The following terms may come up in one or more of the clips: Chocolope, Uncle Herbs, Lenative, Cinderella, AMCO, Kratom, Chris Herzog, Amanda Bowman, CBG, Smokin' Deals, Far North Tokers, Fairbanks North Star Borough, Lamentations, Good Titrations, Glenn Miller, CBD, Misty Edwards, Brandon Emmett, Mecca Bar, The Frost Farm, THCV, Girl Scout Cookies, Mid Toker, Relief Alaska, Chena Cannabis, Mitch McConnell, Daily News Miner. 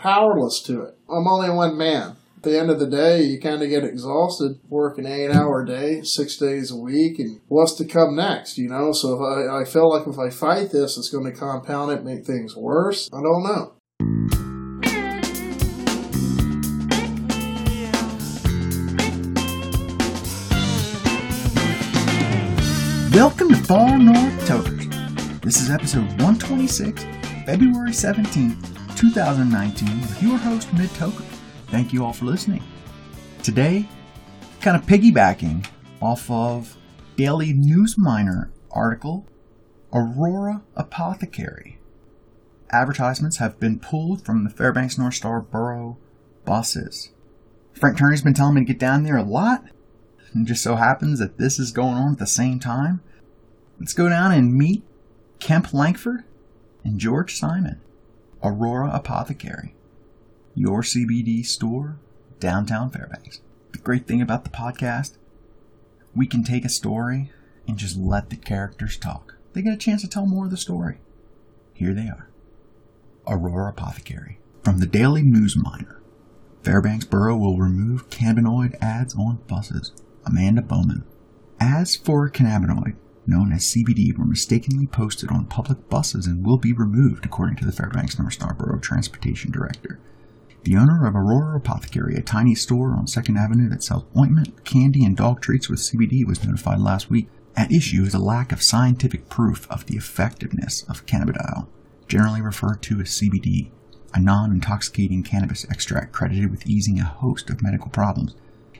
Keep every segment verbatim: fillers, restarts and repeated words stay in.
powerless to it. I'm only one man. At the end of the day, you kind of get exhausted, work an eight-hour day, six days a week, and what's to come next, you know? So if I, I feel like if I fight this, it's going to compound it, make things worse. I don't know. Welcome to Far North Tokers. This is episode one twenty-six, February seventeenth, twenty nineteen, with your host, Mid Toker. Thank you all for listening. Today, kind of piggybacking off of Daily News Miner article, Aurora Apothecary. Advertisements have been pulled from the Fairbanks North Star Borough buses. Frank Turney's been telling me to get down there a lot. It just so happens that this is going on at the same time. Let's go down and meet Kemp Lankford and George Simon, Aurora Apothecary. Your C B D store, downtown Fairbanks. The great thing about the podcast, we can take a story and just let the characters talk. They get a chance to tell more of the story. Here they are. Aurora Apothecary. From the Daily News Miner. Fairbanks Borough will remove cannabinoid ads on buses. Amanda Bowman. Ads for cannabinoid, known as C B D, were mistakenly posted on public buses and will be removed, according to the Fairbanks North Star Borough Transportation Director. The owner of Aurora Apothecary, a tiny store on second avenue that sells ointment, candy, and dog treats with C B D, was notified last week. At issue is a lack of scientific proof of the effectiveness of cannabidiol, generally referred to as C B D, a non-intoxicating cannabis extract credited with easing a host of medical problems.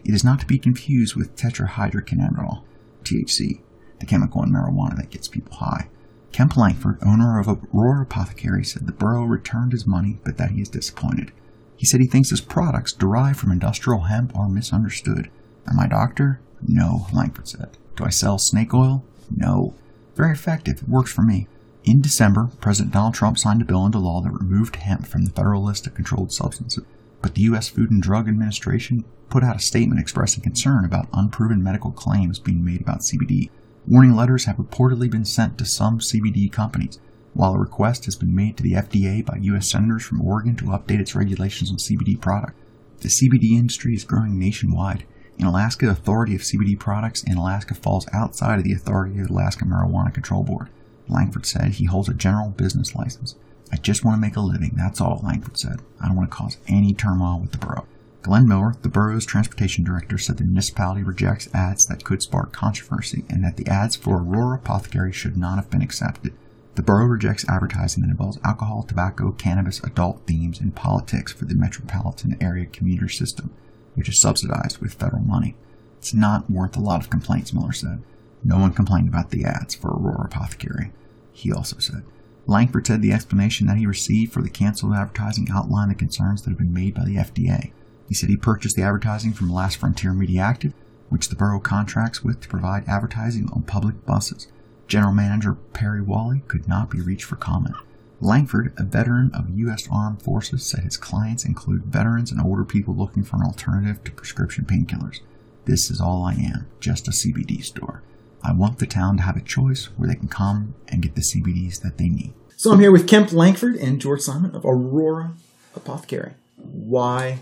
It is not to be confused with tetrahydrocannabinol, T H C, the chemical in marijuana that gets people high. Kemp Lankford, owner of Aurora Apothecary, said the borough returned his money, but that he is disappointed. He said he thinks his products derived from industrial hemp are misunderstood. Am I a doctor? No, Lankford said. Do I sell snake oil? No. Very effective. It works for me. In December, President Donald Trump signed a bill into law that removed hemp from the federal list of controlled substances. But the U S Food and Drug Administration put out a statement expressing concern about unproven medical claims being made about C B D. Warning letters have reportedly been sent to some C B D companies. While a request has been made to the F D A by U S senators from Oregon to update its regulations on C B D products, the C B D industry is growing nationwide. In Alaska, the authority of C B D products in Alaska falls outside of the authority of the Alaska Marijuana Control Board. Lankford said he holds a general business license. I just want to make a living, that's all, Lankford said. I don't want to cause any turmoil with the borough. Glenn Miller, the borough's transportation director, said the municipality rejects ads that could spark controversy and that the ads for Aurora Apothecary should not have been accepted. The borough rejects advertising that involves alcohol, tobacco, cannabis, adult themes, and politics for the metropolitan area commuter system, which is subsidized with federal money. It's not worth a lot of complaints, Miller said. No one complained about the ads for Aurora Apothecary, he also said. Lankford said the explanation that he received for the canceled advertising outlined the concerns that have been made by the F D A. He said he purchased the advertising from Last Frontier Media Active, which the borough contracts with to provide advertising on public buses. General Manager Perry Wally could not be reached for comment. Lankford, a veteran of U S Armed Forces, said his clients include veterans and older people looking for an alternative to prescription painkillers. This is all I am, just a C B D store. I want the town to have a choice where they can come and get the C B Ds that they need. So I'm here with Kemp Lankford and George Simon of Aurora Apothecary. Why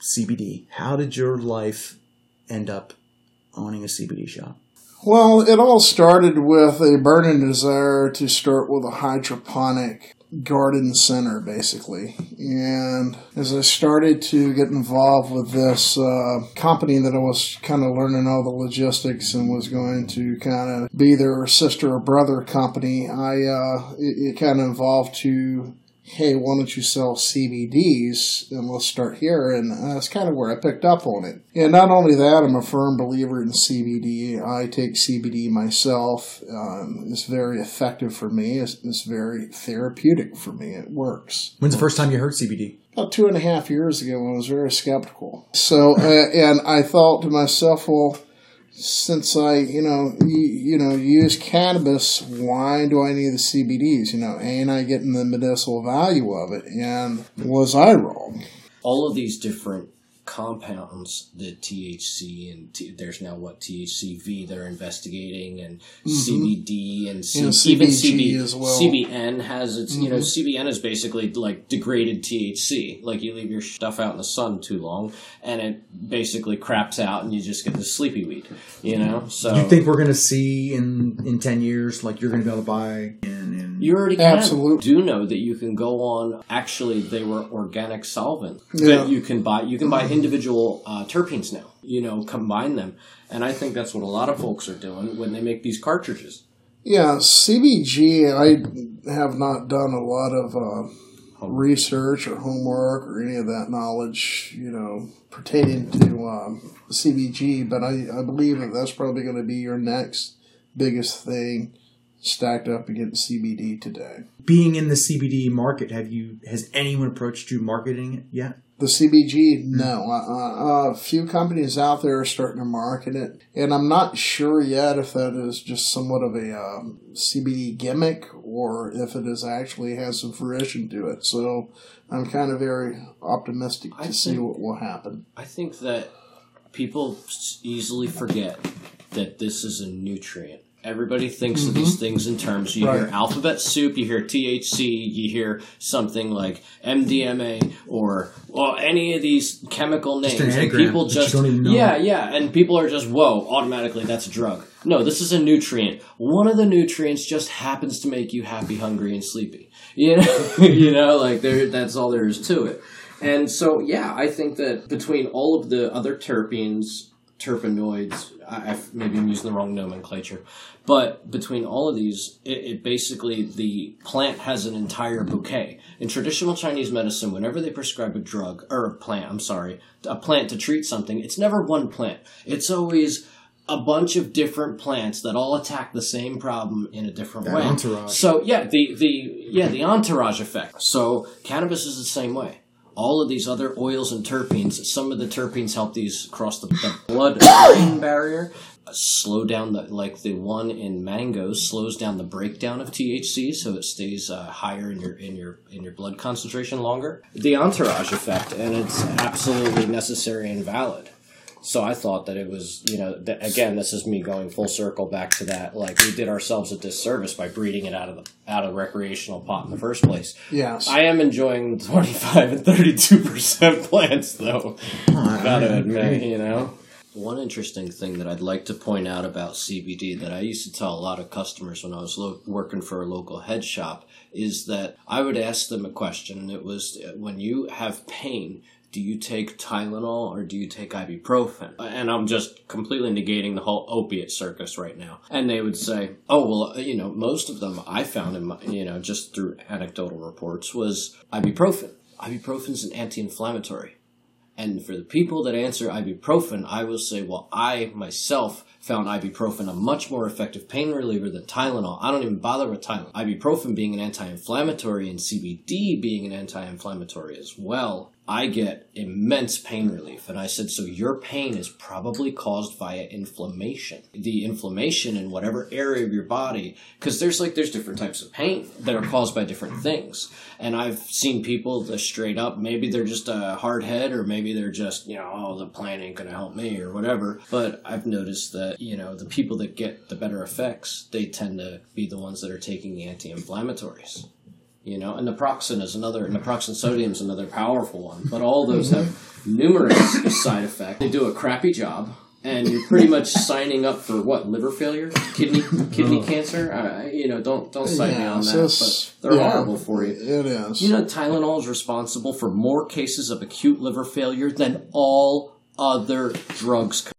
C B D? How did your life end up owning a C B D shop? Well, it all started with a burning desire to start with a hydroponic garden center, basically. And as I started to get involved with this uh, company that I was kind of learning all the logistics and was going to kind of be their sister or brother company, I uh, it, it kind of evolved to, hey, why don't you sell C B Ds and let's start here? And that's kind of where I picked up on it. And not only that, I'm a firm believer in C B D. I take C B D myself. Um, it's very effective for me. It's, it's very therapeutic for me. It works. When's the first time you heard C B D? About two and a half years ago, when I was very skeptical. So, uh, and I thought to myself, well, since I, you know, you, you know, use cannabis, why do I need the C B Ds? You know, ain't I getting the medicinal value of it? And was I wrong? All of these different compounds, the T H C and T, there's now what T H C V they're investigating, and mm-hmm. C B D and C, you know, C B G even C B, as well. C B N has its, mm-hmm. you know, C B N is basically like degraded T H C. Like you leave your stuff out in the sun too long and it basically craps out and you just get this sleepy weed, you know? So do you think we're going to see in, in ten years, like you're going to be able to buy and, and you already can. Absolutely. Do know that you can go on, actually they were organic solvent yeah. that you can buy, you can buy individual uh, terpenes now, you know, combine them. And I think that's what a lot of folks are doing when they make these cartridges. Yeah, C B G, I have not done a lot of uh, research or homework or any of that knowledge, you know, pertaining to um, C B G, but I, I believe that that's probably going to be your next biggest thing stacked up against C B D today. Being in the C B D market, have you has anyone approached you marketing it yet? The C B G, no. Uh, uh, a few companies out there are starting to market it, and I'm not sure yet if that is just somewhat of a um, C B D gimmick or if it is actually has some fruition to it. So I'm kind of very optimistic to I see think, what will happen. I think that people easily forget that this is a nutrient. Everybody thinks mm-hmm. of these things in terms. You right. hear alphabet soup, you hear T H C, you hear something like M D M A or well, any of these chemical names. Just an anagram, and people just, you don't even know. Yeah, yeah. And people are just, whoa, automatically that's a drug. No, this is a nutrient. One of the nutrients just happens to make you happy, hungry, and sleepy. You know, you know, like there, that's all there is to it. And so, yeah, I think that between all of the other terpenes, terpenoids, I, maybe I'm using the wrong nomenclature, but between all of these, it, it basically, the plant has an entire bouquet. In traditional Chinese medicine, whenever they prescribe a drug, or a plant, I'm sorry, a plant to treat something, it's never one plant. It's always a bunch of different plants that all attack the same problem in a different that way. Entourage. So, yeah, the, the yeah, the entourage effect. So, cannabis is the same way. All of these other oils and terpenes, some of the terpenes help these cross the, the blood-brain barrier, slow down the, like the one in mangoes slows down the breakdown of T H C, so it stays uh, higher in your in your in your blood concentration longer. The entourage effect, and it's absolutely necessary and valid. So I thought that it was, you know, th- again, this is me going full circle back to that. Like we did ourselves a disservice by breeding it out of the out of recreational pot in the first place. Yes, I am enjoying twenty-five and thirty-two percent plants, though. I gotta admit, you know. One interesting thing that I'd like to point out about C B D that I used to tell a lot of customers when I was lo- working for a local head shop is that I would ask them a question, and it was, when you have pain, do you take Tylenol or do you take ibuprofen? And I'm just completely negating the whole opiate circus right now. And they would say, oh, well, you know, most of them I found, in my, you know, just through anecdotal reports was ibuprofen. Ibuprofen's an anti-inflammatory. And for the people that answer ibuprofen, I will say, well, I myself found ibuprofen a much more effective pain reliever than Tylenol. I don't even bother with Tylenol. Ibuprofen being an anti-inflammatory and C B D being an anti-inflammatory as well, I get immense pain relief. And I said, so your pain is probably caused via inflammation. The inflammation in whatever area of your body, because there's like, there's different types of pain that are caused by different things. And I've seen people that straight up, maybe they're just a hard head, or maybe they're just, you know, oh, the plant ain't going to help me or whatever. But I've noticed that, you know, the people that get the better effects, they tend to be the ones that are taking the anti-inflammatories. You know, and naproxen is another, naproxen sodium is another powerful one. But all those have numerous side effects. They do a crappy job, and you're pretty much signing up for what? Liver failure? Kidney kidney oh. cancer? Uh, you know, don't don't sign yeah, me on that, but they're yeah, horrible for you. It is. You know, Tylenol is responsible for more cases of acute liver failure than all other drugs.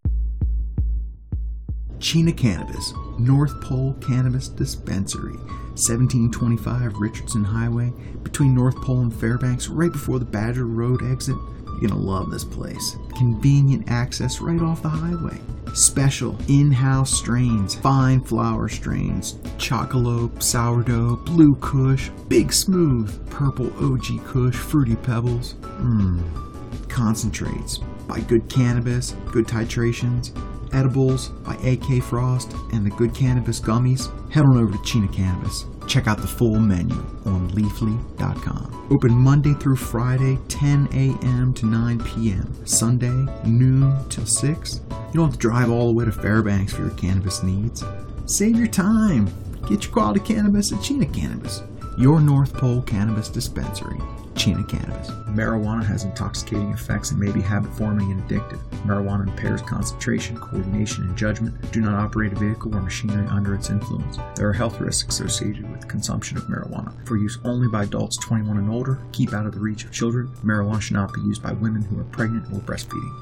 Chena Cannabis, North Pole Cannabis Dispensary, seventeen twenty-five Richardson Highway, between North Pole and Fairbanks, right before the Badger Road exit. You're gonna love this place. Convenient access right off the highway. Special in-house strains, fine flower strains, Chocolope, Sourdough, Blue Kush, Big Smooth, Purple O G Kush, Fruity Pebbles. Mmm. Concentrates by Good Cannabis, Good Titrations, edibles by A K Frost, and the Good Cannabis Gummies. Head on over to Chena Cannabis. Check out the full menu on leafly dot com. Open Monday through Friday, ten a.m. to nine p.m. Sunday, noon till six. You don't have to drive all the way to Fairbanks for your cannabis needs. Save your time. Get your quality cannabis at Chena Cannabis, your North Pole cannabis dispensary. Chena Cannabis. Marijuana has intoxicating effects and may be habit-forming and addictive. Marijuana impairs concentration, coordination, and judgment. Do not operate a vehicle or machinery under its influence. There are health risks associated with consumption of marijuana. For use only by adults twenty-one and older, keep out of the reach of children. Marijuana should not be used by women who are pregnant or breastfeeding.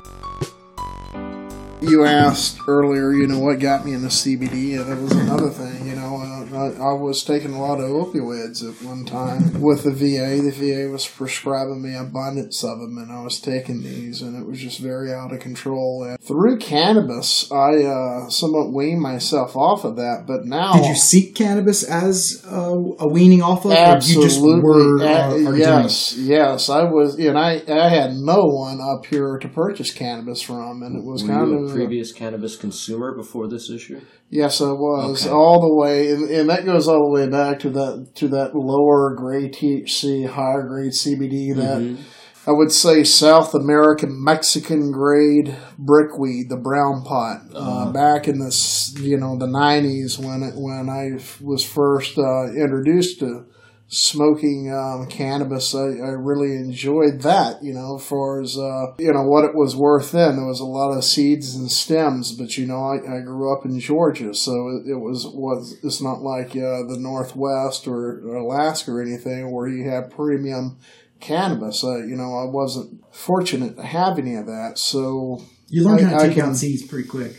You asked earlier, you know, what got me into C B D, and it was another thing, you know, uh, I, I was taking a lot of opioids at one time with the V A. The V A was prescribing me abundance of them, and I was taking these, and it was just very out of control. And through cannabis, I uh, somewhat weaned myself off of that, but now... Did you seek cannabis as uh, a weaning off of? Absolutely. Or you just were... Uh, uh, yes, yes. I was, you know, I, I had no one up here to purchase cannabis from, and it was kind of... Previous cannabis consumer before this issue? Yes, I was. Okay. All the way, and, and that goes all the way back to that to that lower grade T H C, higher grade C B D, that mm-hmm. I would say South American Mexican grade brickweed, the brown pot, uh-huh. uh, back in the you know the nineties when it, when I was first uh, introduced to smoking um, cannabis. I, I really enjoyed that, you know, for as, uh, you know, what it was worth then. There was a lot of seeds and stems, but, you know, I, I grew up in Georgia, so it, it was, was, it's not like uh, the Northwest or Alaska or anything where you have premium cannabis. I, you know, I wasn't fortunate to have any of that, so... You learned I, how to I take can, out seeds pretty quick.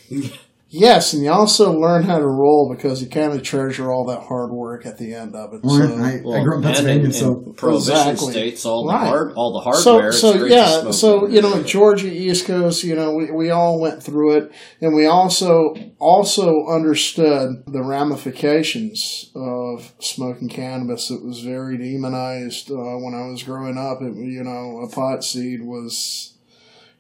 Yes, and you also learn how to roll because you kind of treasure all that hard work at the end of it. Well, so, I, well, I grew up in Pennsylvania, so prohibition exactly. states all right. the hard, all the hardware. So, so yeah, so you know, Georgia, East Coast, you know, we, we all went through it, and we also also understood the ramifications of smoking cannabis. It was very demonized uh, when I was growing up. It, you know, a pot seed was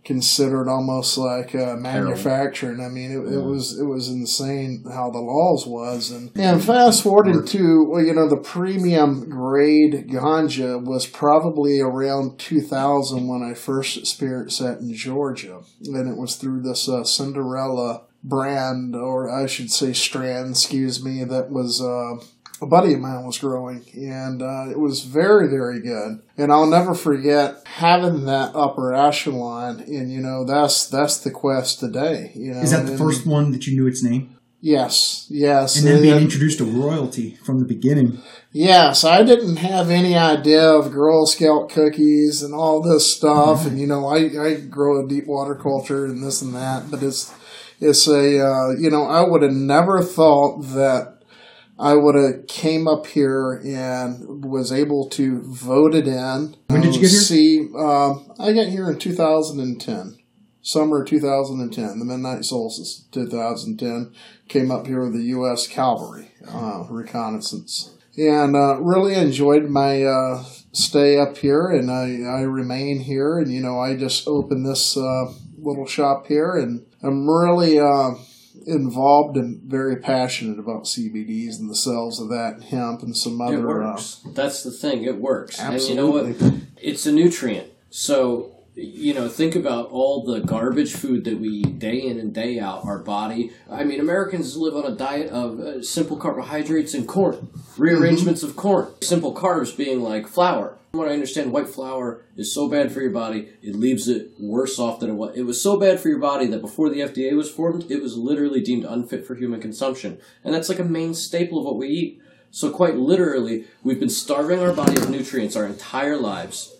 considered almost like uh, manufacturing. I mean, it, it was it was insane how the laws was. And, and fast forwarding to, well, you know, the premium grade ganja was probably around two thousand when I first experienced that in Georgia. And it was through this uh, Cinderella brand, or I should say strand, excuse me, that was... Uh, A buddy of mine was growing, and uh, it was very, very good. And I'll never forget having that upper echelon, and, you know, that's that's the quest today. You know? Is that the and, first one that you knew its name? Yes, yes. And then being introduced to royalty from the beginning. Yes, I didn't have any idea of Girl Scout Cookies and all this stuff. Mm-hmm. And, you know, I, I grow a deep water culture and this and that, but it's, it's a, uh, you know, I would have never thought that I would have came up here and was able to vote it in. When did you get here? See, um, I got here in two thousand ten, summer two thousand ten, the midnight solstice two thousand ten. Came up here with the U S Cavalry uh, reconnaissance, and uh, really enjoyed my uh, stay up here, and I, I remain here. And you know, I just opened this uh, little shop here, and I'm really. Uh, involved and very passionate about C B Ds and the sales of that and hemp and some other... It works. Uh, That's the thing. It works. Absolutely. And you know what? It's a nutrient. So, you know, think about all the garbage food that we eat day in and day out. Our body... I mean, Americans live on a diet of uh, simple carbohydrates and corn. Rearrangements mm-hmm. of corn. Simple carbs being like flour. From what I understand, white flour is so bad for your body, it leaves it worse off than it was. It was so bad for your body that before the F D A was formed, it was literally deemed unfit for human consumption. And that's like a main staple of what we eat. So quite literally, we've been starving our body of nutrients our entire lives.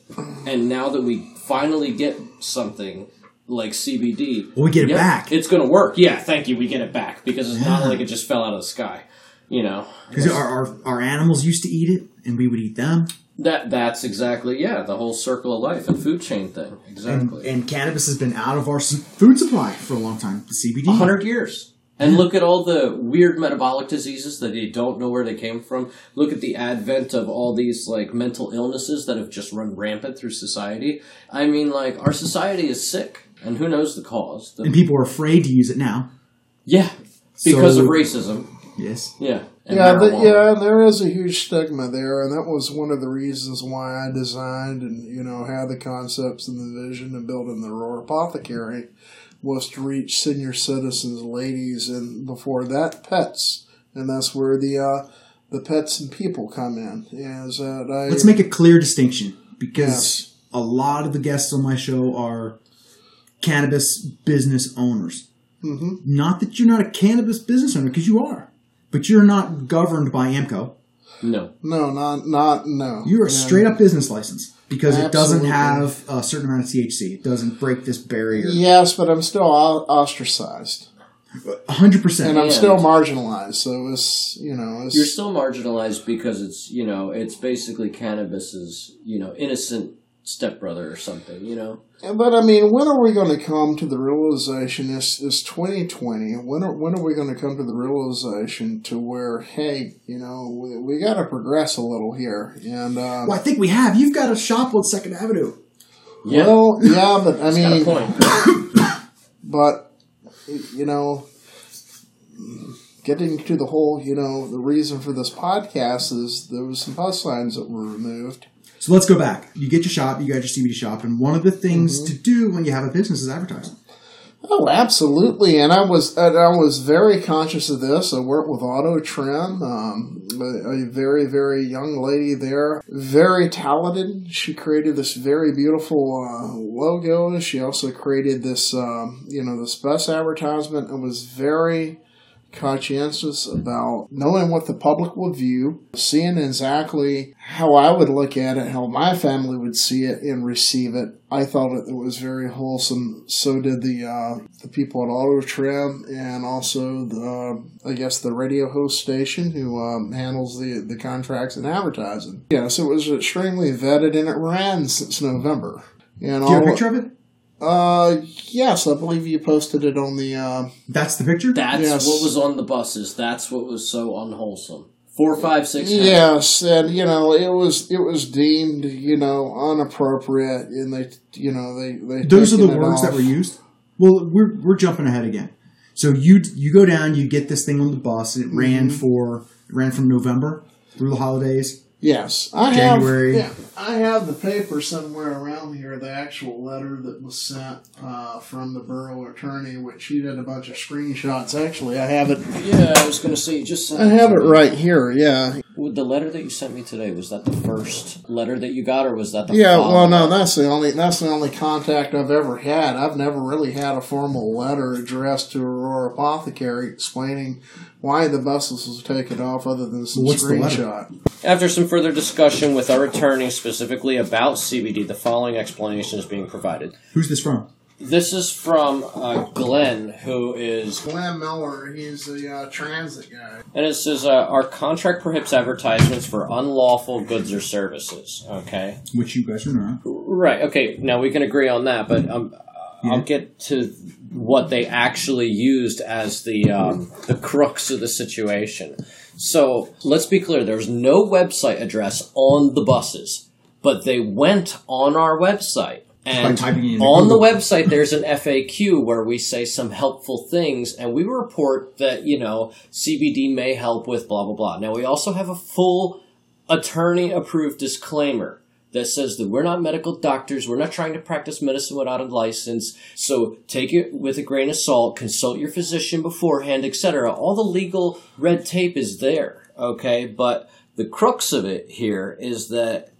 And now that we finally get something... like C B D. Well, we get it yep, back. It's going to work. Yeah, thank you. We get it back because it's yeah. not like it just fell out of the sky, you know. Because our, our our animals used to eat it and we would eat them. That That's exactly, yeah, the whole circle of life and food chain thing. Exactly. And, and cannabis has been out of our food supply for a long time. The C B D. one hundred years. And look at all the weird metabolic diseases that you don't know where they came from. Look at the advent of all these, like, mental illnesses that have just run rampant through society. I mean, like, our society is sick. And who knows the cause. The and people are afraid to use it now. Yeah. Because so, of racism. Yes. Yeah. And yeah, the, yeah, there is a huge stigma there, and that was one of the reasons why I designed and, you know, had the concepts and the vision of building the Aurora Apothecary was to reach senior citizens, ladies, and before that, pets. And that's where the uh, the pets and people come in. Is that I, Let's make a clear distinction, because yeah. a lot of the guests on my show are cannabis business owners. Mm-hmm. Not that you're not a cannabis business owner, because you are. But you're not governed by AMCO. No. No, not, not no. You're a yeah. straight-up business license because Absolutely. It doesn't have a certain amount of T H C. It doesn't break this barrier. Yes, but I'm still ostracized. one hundred percent. And I'm yeah. still marginalized, so it's, you know... It's, you're still marginalized because it's, you know, it's basically cannabis's, you know, innocent stepbrother or something, you know? But, I mean, when are we going to come to the realization, it's, it's twenty twenty, when are, when are we going to come to the realization to where, hey, you know, we, we got to progress a little here. And um, well, I think we have. You've got a shop on second Avenue. Yeah. Well, yeah, but, I mean, but, you know, getting to the whole, you know, the reason for this podcast is there was some bus lines that were removed. So let's go back. You get your shop, you got your C B D shop, and one of the things mm-hmm. to do when you have a business is advertising. Oh, absolutely. And I was and I was very conscious of this. I worked with Auto Trim, um, a, a very, very young lady there, very talented. She created this very beautiful uh, logo. She also created this, um, you know, this bus advertisement. I was very conscientious about knowing what the public would view, seeing exactly how I would look at it, how my family would see it and receive it. I thought it was very wholesome. So did the uh, the people at Auto Trim, and also the uh, I guess the radio host station who um, handles the the contracts and advertising. Yeah, so it was extremely vetted, and it ran since November. And do you have a picture of it? Uh, yes, I believe you posted it on the, uh... That's the picture? That's yes. what was on the buses. That's what was so unwholesome. Four, five, six, ten. Yes, and, you know, it was, it was deemed, you know, inappropriate, and they, you know, they... they Those are the words off. That were used? Well, we're, we're jumping ahead again. So you, you go down, you get this thing on the bus, it mm-hmm. ran for, it ran from November through the holidays. Yes, I January. have. Yeah, I have the paper somewhere around here. The actual letter that was sent uh, from the borough attorney, which he did a bunch of screenshots. Actually, I have it. Yeah, I was going to say you just. Sent I have it, it right here. Yeah. With the letter that you sent me today, was that the first letter that you got, or was that the? Yeah. Follow-up? Well, no, that's the only. That's the only contact I've ever had. I've never really had a formal letter addressed to Aurora Apothecary explaining why the buses was taken off, other than some What's screenshot. After some further discussion with our attorney specifically about C B D, the following explanation is being provided. Who's this from? This is from uh, Glenn, who is... Glenn Miller. He's the uh, transit guy. And it says, uh, our contract prohibits advertisements for unlawful goods or services, okay? Which you guys are not. Right, okay. Now, we can agree on that, but um, yeah. I'll get to what they actually used as the um, the crux of the situation. So, let's be clear, there's no website address on the buses, but they went on our website. And on the website, there's an F A Q where we say some helpful things, and we report that, you know, C B D may help with blah, blah, blah. Now, we also have a full attorney-approved disclaimer that says that we're not medical doctors, we're not trying to practice medicine without a license, so take it with a grain of salt, consult your physician beforehand, et cetera. All the legal red tape is there, okay? But the crux of it here is that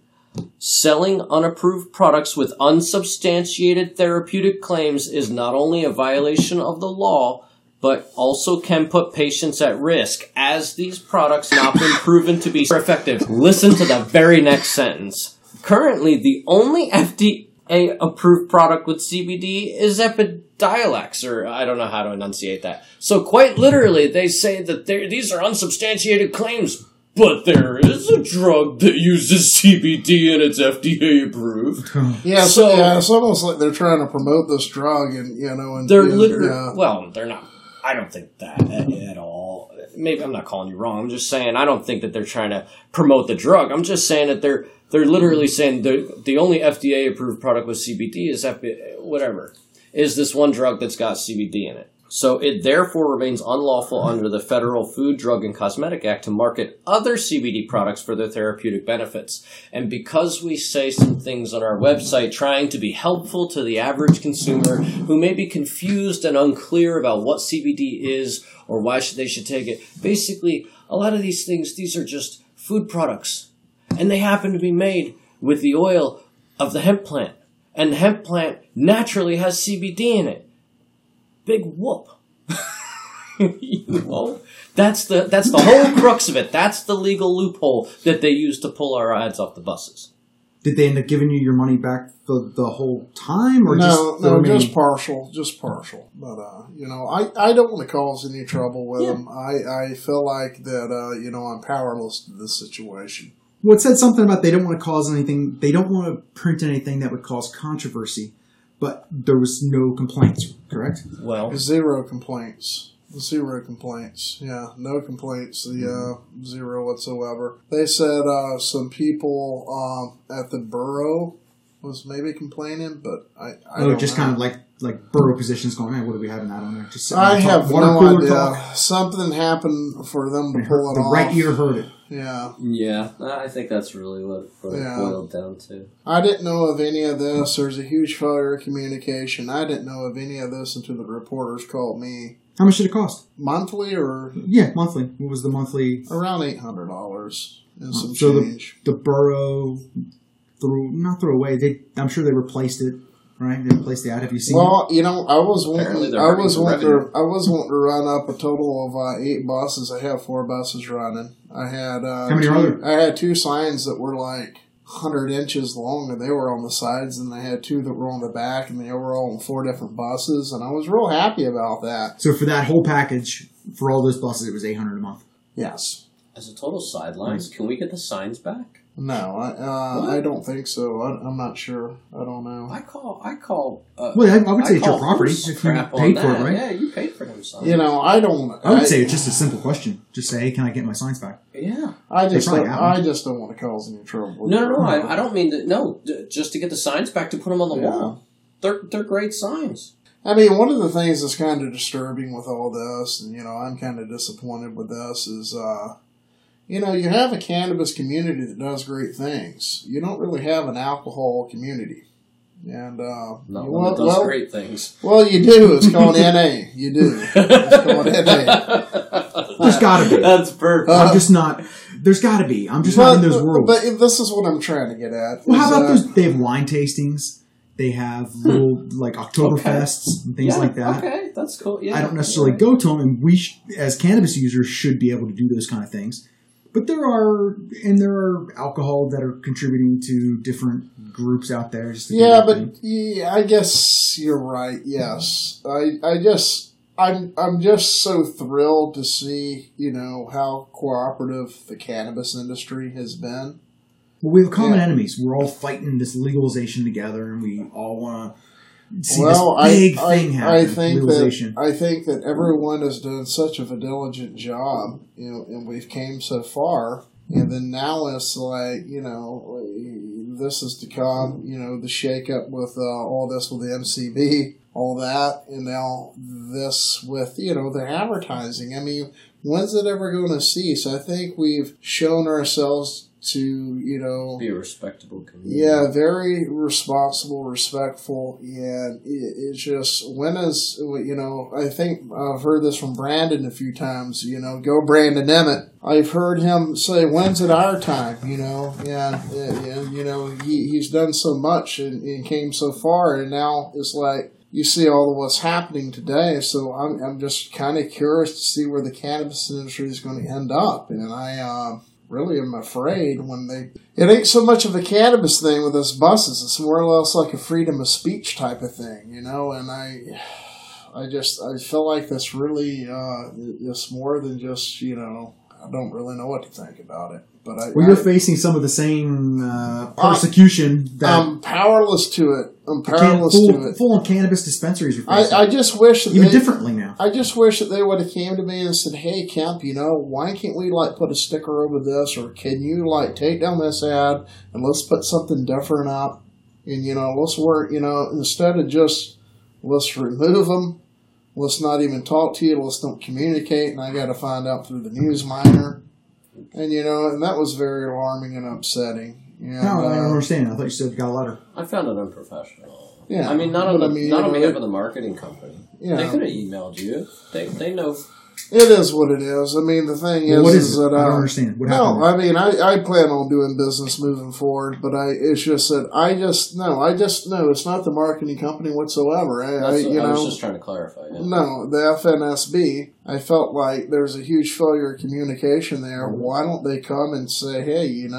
selling unapproved products with unsubstantiated therapeutic claims is not only a violation of the law, but also can put patients at risk, as these products have not been proven to be effective. Listen to the very next sentence. Currently, the only F D A-approved product with C B D is Epidiolex, or I don't know how to enunciate that. So quite literally, they say that these are unsubstantiated claims, but there is a drug that uses C B D and it's F D A approved. Yeah, so yeah, it's almost like they're trying to promote this drug, and you know, and they're and, literally uh, well, they're not. I don't think that at, at all. Maybe I'm not calling you wrong. I'm just saying I don't think that they're trying to promote the drug. I'm just saying that they're they're literally saying the the only F D A approved product with C B D is F- whatever is this one drug that's got C B D in it. So it therefore remains unlawful under the Federal Food, Drug, and Cosmetic Act to market other C B D products for their therapeutic benefits. And because we say some things on our website trying to be helpful to the average consumer who may be confused and unclear about what C B D is or why they should take it, basically a lot of these things, these are just food products. And they happen to be made with the oil of the hemp plant. And the hemp plant naturally has C B D in it. Big whoop. You know? That's the that's the whole crux of it. That's the legal loophole that they use to pull our ads off the buses. Did they end up giving you your money back the, the whole time, or no, just no, remaining? just partial, just partial. But uh, you know, I, I don't want to cause any trouble with yeah. them. I, I feel like that uh, you know I'm powerless to this situation. Well, it said something about they don't want to cause anything. They don't want to print anything that would cause controversy. But there was no complaints, correct? Well, zero complaints. Zero complaints. Yeah, no complaints. The mm-hmm. uh, zero whatsoever. They said uh, some people uh, at the borough was maybe complaining, but I, I oh, don't just know. kind of like like borough positions going, man, what do we have in that on there? Just I have no idea. Talk. Something happened for them to pull it off. The right ear heard it. Yeah. Yeah. I think that's really what, what yeah. it boiled down to. I didn't know of any of this. There's a huge failure of communication. I didn't know of any of this until the reporters called me. How much did it cost? Monthly or? Yeah, monthly. What was the monthly? Around eight hundred dollars and some so change. The, the borough threw, not threw away. They, I'm sure they replaced it. Right, they replaced the ad. Have you seen? Well, it? you know, I was wanting, I was wanting, to, I was wanting to run up a total of uh, eight buses. I have four buses running. I had uh, how many two, I had two signs that were like hundred inches long, and they were on the sides, and I had two that were on the back, and they were all on four different buses, and I was real happy about that. So for that whole package, for all those buses, it was eight hundred a month. Yes. As a total sidelines, mm-hmm. can we get the signs back? No, I uh, I don't think so. I, I'm not sure. I don't know. I call. I call. Uh, well, I, I would say I it's your property. If you paid for it, right? Yeah, you paid for those signs. You know, I don't. I would I, say it's just a simple question. Just say, hey, can I get my signs back? Yeah. I just don't, I just don't want to cause any trouble. No, no, no. I, I don't mean to. No, d- just to get the signs back to put them on the yeah. wall. They're they're great signs. I mean, one of the things that's kind of disturbing with all this, and you know, I'm kind of disappointed with this, is. Uh, You know, you have a cannabis community that does great things. You don't really have an alcohol community. And, uh... Not one that does well, great things. Well, you do. It's called N A. You do. It's called N A. There's gotta be. That's perfect. Uh, I'm just not... There's gotta be. I'm just but, not in those worlds. But this is what I'm trying to get at. Well, how about uh, those... They have wine tastings. They have little, like, Oktoberfests okay. and things yeah, like that. Okay, that's cool. Yeah, I don't necessarily yeah. go to them, and we, sh- as cannabis users, should be able to do those kind of things. But there are, and there are alcohol that are contributing to different groups out there. Just yeah, but yeah, I guess you're right. Yes, mm-hmm. I, I just, I'm, I'm just so thrilled to see, you know, how cooperative the cannabis industry has been. Well, we have common yeah. enemies. We're all fighting this legalization together, and we all want to. See well, this big I, thing I, I think that I think that everyone has done such of a diligent job, you know, and we've came so far, and then now it's like, you know, this is to come, you know, the shakeup with uh, all this with the M C B, all that, and now this with, you know, the advertising. I mean, when's it ever going to cease? I think we've shown ourselves. To, you know... Be a respectable community. Yeah, very responsible, respectful, and it, it's just, when is, you know, I think I've heard this from Brandon a few times, you know, go Brandon Emmett. I've heard him say, when's it our time, you know, and, and you know, he, he's done so much and, and came so far, and now it's like, you see all of what's happening today, so I'm, I'm just kind of curious to see where the cannabis industry is going to end up, and I, um... Uh, really am afraid when they... It ain't so much of a cannabis thing with us buses. It's more or less like a freedom of speech type of thing, you know? And I I just... I feel like that's really... Uh, it's more than just, you know... I don't really know what to think about it. But I, well, you're I, facing some of the same uh, persecution I, that... I'm powerless to it. I'm powerless full, to it. Full on cannabis dispensaries. You're I, I just wish that Even they, differently now. I just wish that they would have came to me and said, hey, Kemp, you know, why can't we, like, put a sticker over this? Or can you, like, take down this ad and let's put something different up? And, you know, let's work, you know, instead of just let's remove them. let's not even talk to you, let's don't communicate, and I got to find out through the News Miner. And, you know, and that was very alarming and upsetting. And, no, I don't uh, understand. I thought you said you got a letter. I found it unprofessional. Yeah. I mean, not on, the, I mean, not on behalf it, of the marketing company. Yeah. They could have emailed you. They they know. It is what it is. I mean, the thing well, is, what is, is that I, I don't understand. What no, I mean, I, I plan on doing business moving forward, but I it's just that I just no, I just no, it's not the marketing company whatsoever. I, I, you I was know, just trying to clarify. Yeah. No, the F N S B. I felt like there's a huge failure of communication there. Why don't they come and say, hey, you know,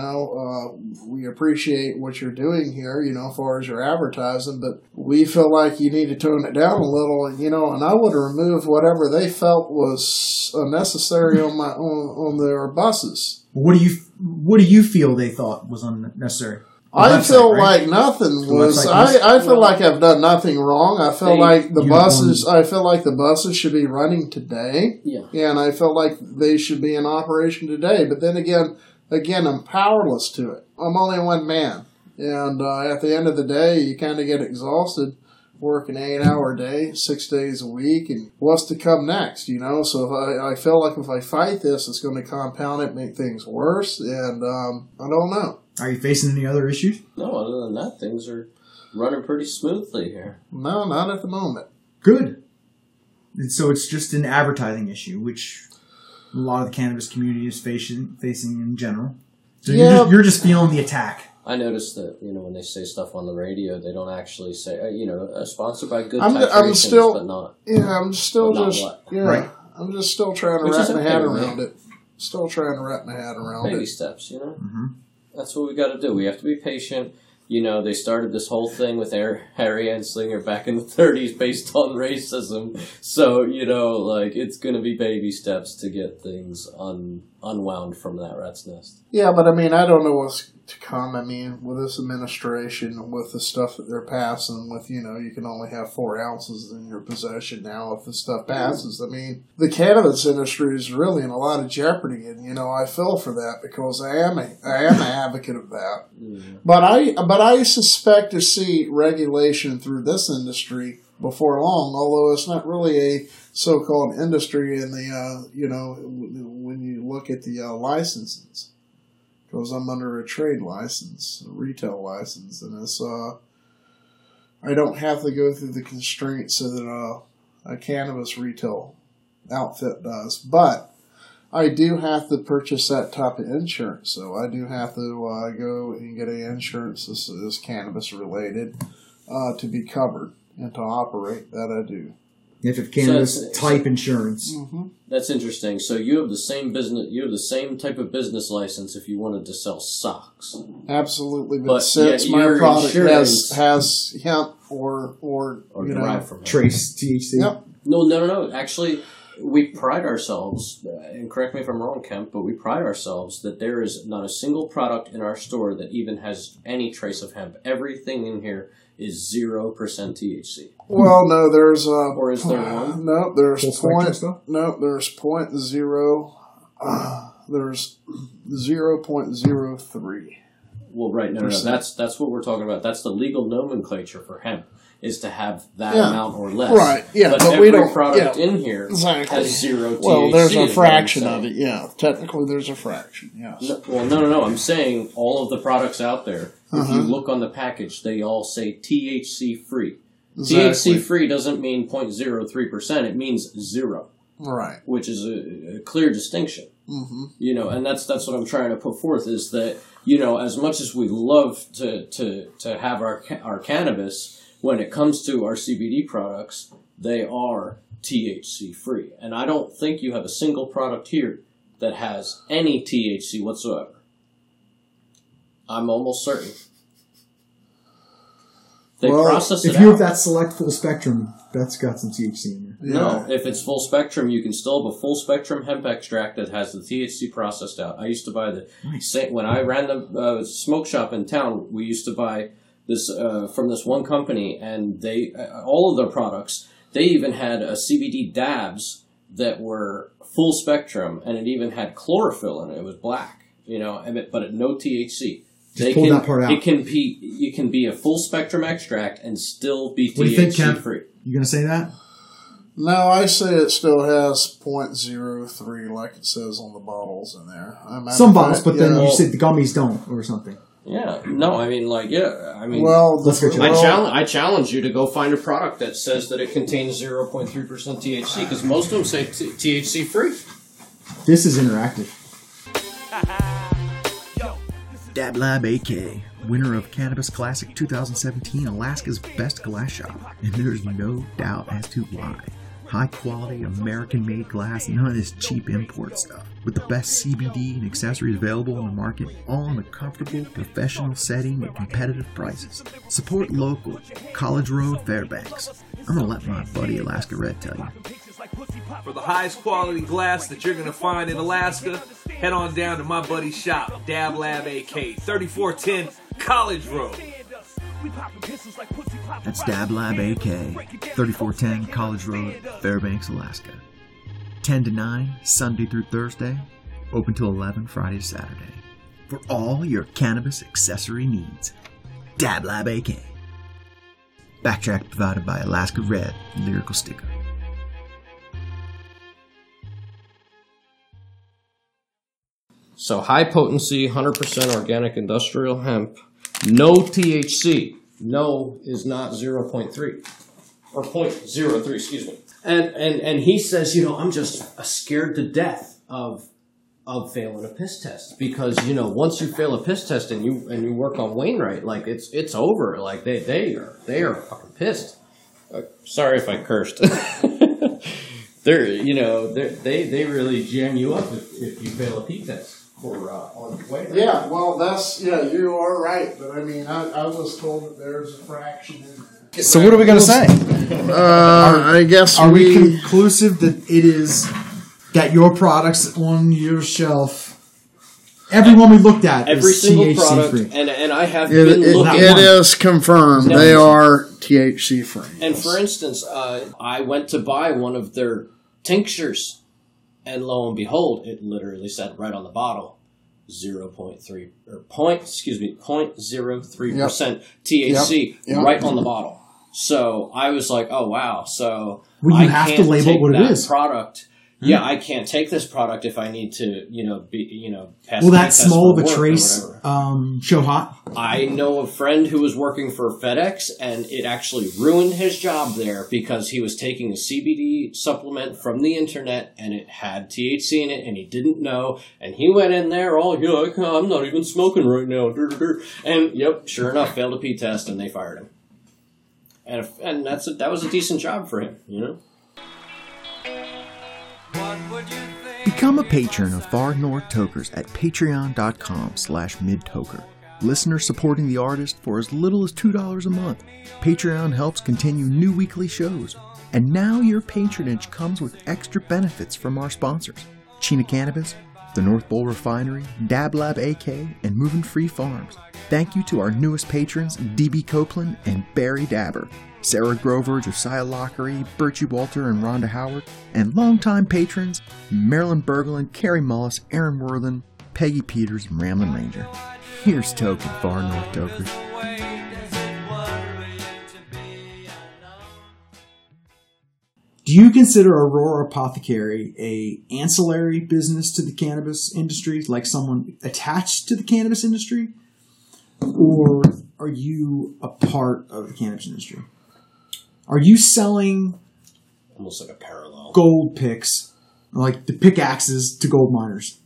uh, we appreciate what you're doing here, you know, as far as your advertising, but we feel like you need to tone it down a little, you know, and I would have removed whatever they felt was unnecessary on my on, on their buses. What do you what do you feel they thought was unnecessary? I feel website, right? like nothing was. I, I feel well, like I've done nothing wrong. I feel like the buses. One. I feel like the buses should be running today. Yeah. And I felt like they should be in operation today. But then again, again, I'm powerless to it. I'm only one man, and uh, at the end of the day, you kind of get exhausted. Work an eight-hour day, six days a week, and what's to come next, you know? So if I, I feel like if I fight this, it's going to compound it, make things worse, and um, I don't know. Are you facing any other issues? No, other than that, things are running pretty smoothly here. No, not at the moment. Good. And so it's just an advertising issue, which a lot of the cannabis community is facing, facing in general. So yeah. you're, just, you're just feeling the attack. I noticed that, you know, when they say stuff on the radio, they don't actually say, you know, sponsored by Good Titrations, but not. Yeah, I'm still just, yeah, right. I'm just still trying to Which wrap my okay, head around man. it. Still trying to wrap my head around Baby it. Baby steps, you know? Mm-hmm. That's what we got to do. We have to be patient. You know, they started this whole thing with Harry Anslinger back in the thirties based on racism. So, you know, like, it's going to be baby steps to get things un- unwound from that rat's nest. Yeah, but, I mean, I don't know what's to come. I mean, with this administration, with the stuff that they're passing, with, you know, you can only have four ounces in your possession now if this stuff passes. I mean, the cannabis industry is really in a lot of jeopardy, and, you know, I feel for that because I am a, I am an advocate of that. Mm-hmm. But I, but I suspect to see regulation through this industry before long, although it's not really a so-called industry in the, uh, you know, when you look at the uh, licenses. Because I'm under a trade license, a retail license, and it's uh, I don't have to go through the constraints that uh, a cannabis retail outfit does. But I do have to purchase that type of insurance, so I do have to uh, go and get an insurance that is cannabis related uh, to be covered and to operate. That I do. If it's cannabis so type so, insurance. Mm-hmm. That's interesting. So you have the same business. You have the same type of business license if you wanted to sell socks. Absolutely, but, but since yeah, my product has has hemp or or, or you know from trace T H C. Yep. No, no, no, no. Actually, we pride ourselves, and correct me if I'm wrong, Kemp, but we pride ourselves that there is not a single product in our store that even has any trace of hemp. Everything in here is zero percent T H C. Well, no, there's a or is there uh, one? No, there's point. No, there's point zero. Uh, there's zero point zero three. Well, right, no, no, no, that's that's what we're talking about. That's the legal nomenclature for hemp is to have that yeah. amount or less. Right. Yeah, but, but every we don't, product yeah, in here exactly. has zero T H C. Well, there's a fraction of it. Yeah, technically, there's a fraction. Yeah. No, well, no, no, no. I'm saying all of the products out there. If uh-huh. you look on the package, they all say T H C free. Exactly. T H C free doesn't mean zero point zero three percent. It means zero. Right. Which is a, a clear distinction. Mm-hmm. You know, and that's that's what I'm trying to put forth is that, you know, as much as we love to to, to have our our cannabis, when it comes to our C B D products, they are T H C free. And I don't think you have a single product here that has any T H C whatsoever. I'm almost certain. They well, process it if you out. Have that select full spectrum, that's got some T H C in there. No, yeah. If it's full spectrum, you can still have a full spectrum hemp extract that has the T H C processed out. I used to buy the... Nice. When I ran the uh, smoke shop in town, we used to buy this uh, from this one company, and they uh, all of their products, they even had a C B D dabs that were full spectrum, and it even had chlorophyll in it. It was black. You know, but at no T H C. Just they pull can, that part out. It can be, it can be a full spectrum extract and still be what T H C do you think, Kemp? Free. You gonna say that? No, I say it still has point zero three, like it says on the bottles in there. I'm Some bottles, but yeah. then you said the gummies don't or something. Yeah. No, I mean, like, yeah. I mean, well, let's get you. I, challenge, I challenge you to go find a product that says that it contains zero point three percent T H C, because most of them say t- THC free. This is interactive. Dab Lab A K, winner of Cannabis Classic twenty seventeen, Alaska's best glass shop. And there's no doubt as to why. High-quality, American-made glass, none of this cheap import stuff. With the best C B D and accessories available on the market, all in a comfortable, professional setting at competitive prices. Support local. College Road, Fairbanks. I'm going to let my buddy Alaska Red tell you. For the highest quality glass that you're going to find in Alaska, head on down to my buddy's shop, Dab Lab A K, thirty-four ten College Road. That's Dab Lab A K, thirty-four ten College Road, Fairbanks, Alaska. ten to nine, Sunday through Thursday, open till eleven, Friday to Saturday. For all your cannabis accessory needs, Dab Lab A K. Backtrack provided by Alaska Red, lyrical sticker. So high potency, one hundred percent organic industrial hemp, no T H C. No is not zero point three or point zero three, excuse me. And and and he says, you know, I'm just scared to death of of failing a piss test, because, you know, once you fail a piss test and you and you work on Wainwright, like it's it's over. Like they they are they are fucking pissed. Uh, sorry if I cursed. They're you know they they they really jam you up if, if you fail a pee test. For, uh, on the way. Yeah, well, that's, yeah, you are right. But, I mean, I, I was told that there's a fraction in there. So what are we going to say? uh, are, I guess Are we, we conclusive that it is, that your products on your shelf, everyone we looked at every is single T H C product, free? And, and I have it, been it, looking It is confirmed. No, they are T H C free. And, for instance, uh, I went to buy one of their tinctures. And lo and behold, it literally said right on the bottle, zero point three or point, excuse me, point zero three percent T H C yep. Yep. right on the bottle. So I was like, oh wow. So well, you I have can't to label take what that it is. Product. Hmm. Yeah, I can't take this product if I need to, you know, be, you know, pass. Well, that small of a trace um, show hot. I know a friend who was working for FedEx, and it actually ruined his job there because he was taking a C B D supplement from the internet, and it had T H C in it, and he didn't know. And he went in there, all, you know, oh, I'm not even smoking right now. And yep, sure enough, failed a pee test, and they fired him. And if, and that's a, that was a decent job for him, you know. Become a patron of Far North Tokers at patreon.com slash midtoker. Listeners supporting the artist for as little as two dollars a month. Patreon helps continue new weekly shows. And now your patronage comes with extra benefits from our sponsors. Chena Cannabis, the North Pole Refinery, Dab Lab A K, and Moving Free Farms. Thank you to our newest patrons, D B Copeland and Barry Dabber. Sarah Grover, Josiah Lockery, Birchie Walter, and Rhonda Howard, and longtime patrons Marilyn Berglund, Carrie Mullis, Aaron Worland, Peggy Peters, and Ramblin' Ranger. Here's Token, Far North Tokers. Do you consider Aurora Apothecary a ancillary business to the cannabis industry, like someone attached to the cannabis industry, or are you a part of the cannabis industry? Are you selling almost like a parallel gold picks, like the pickaxes to gold miners,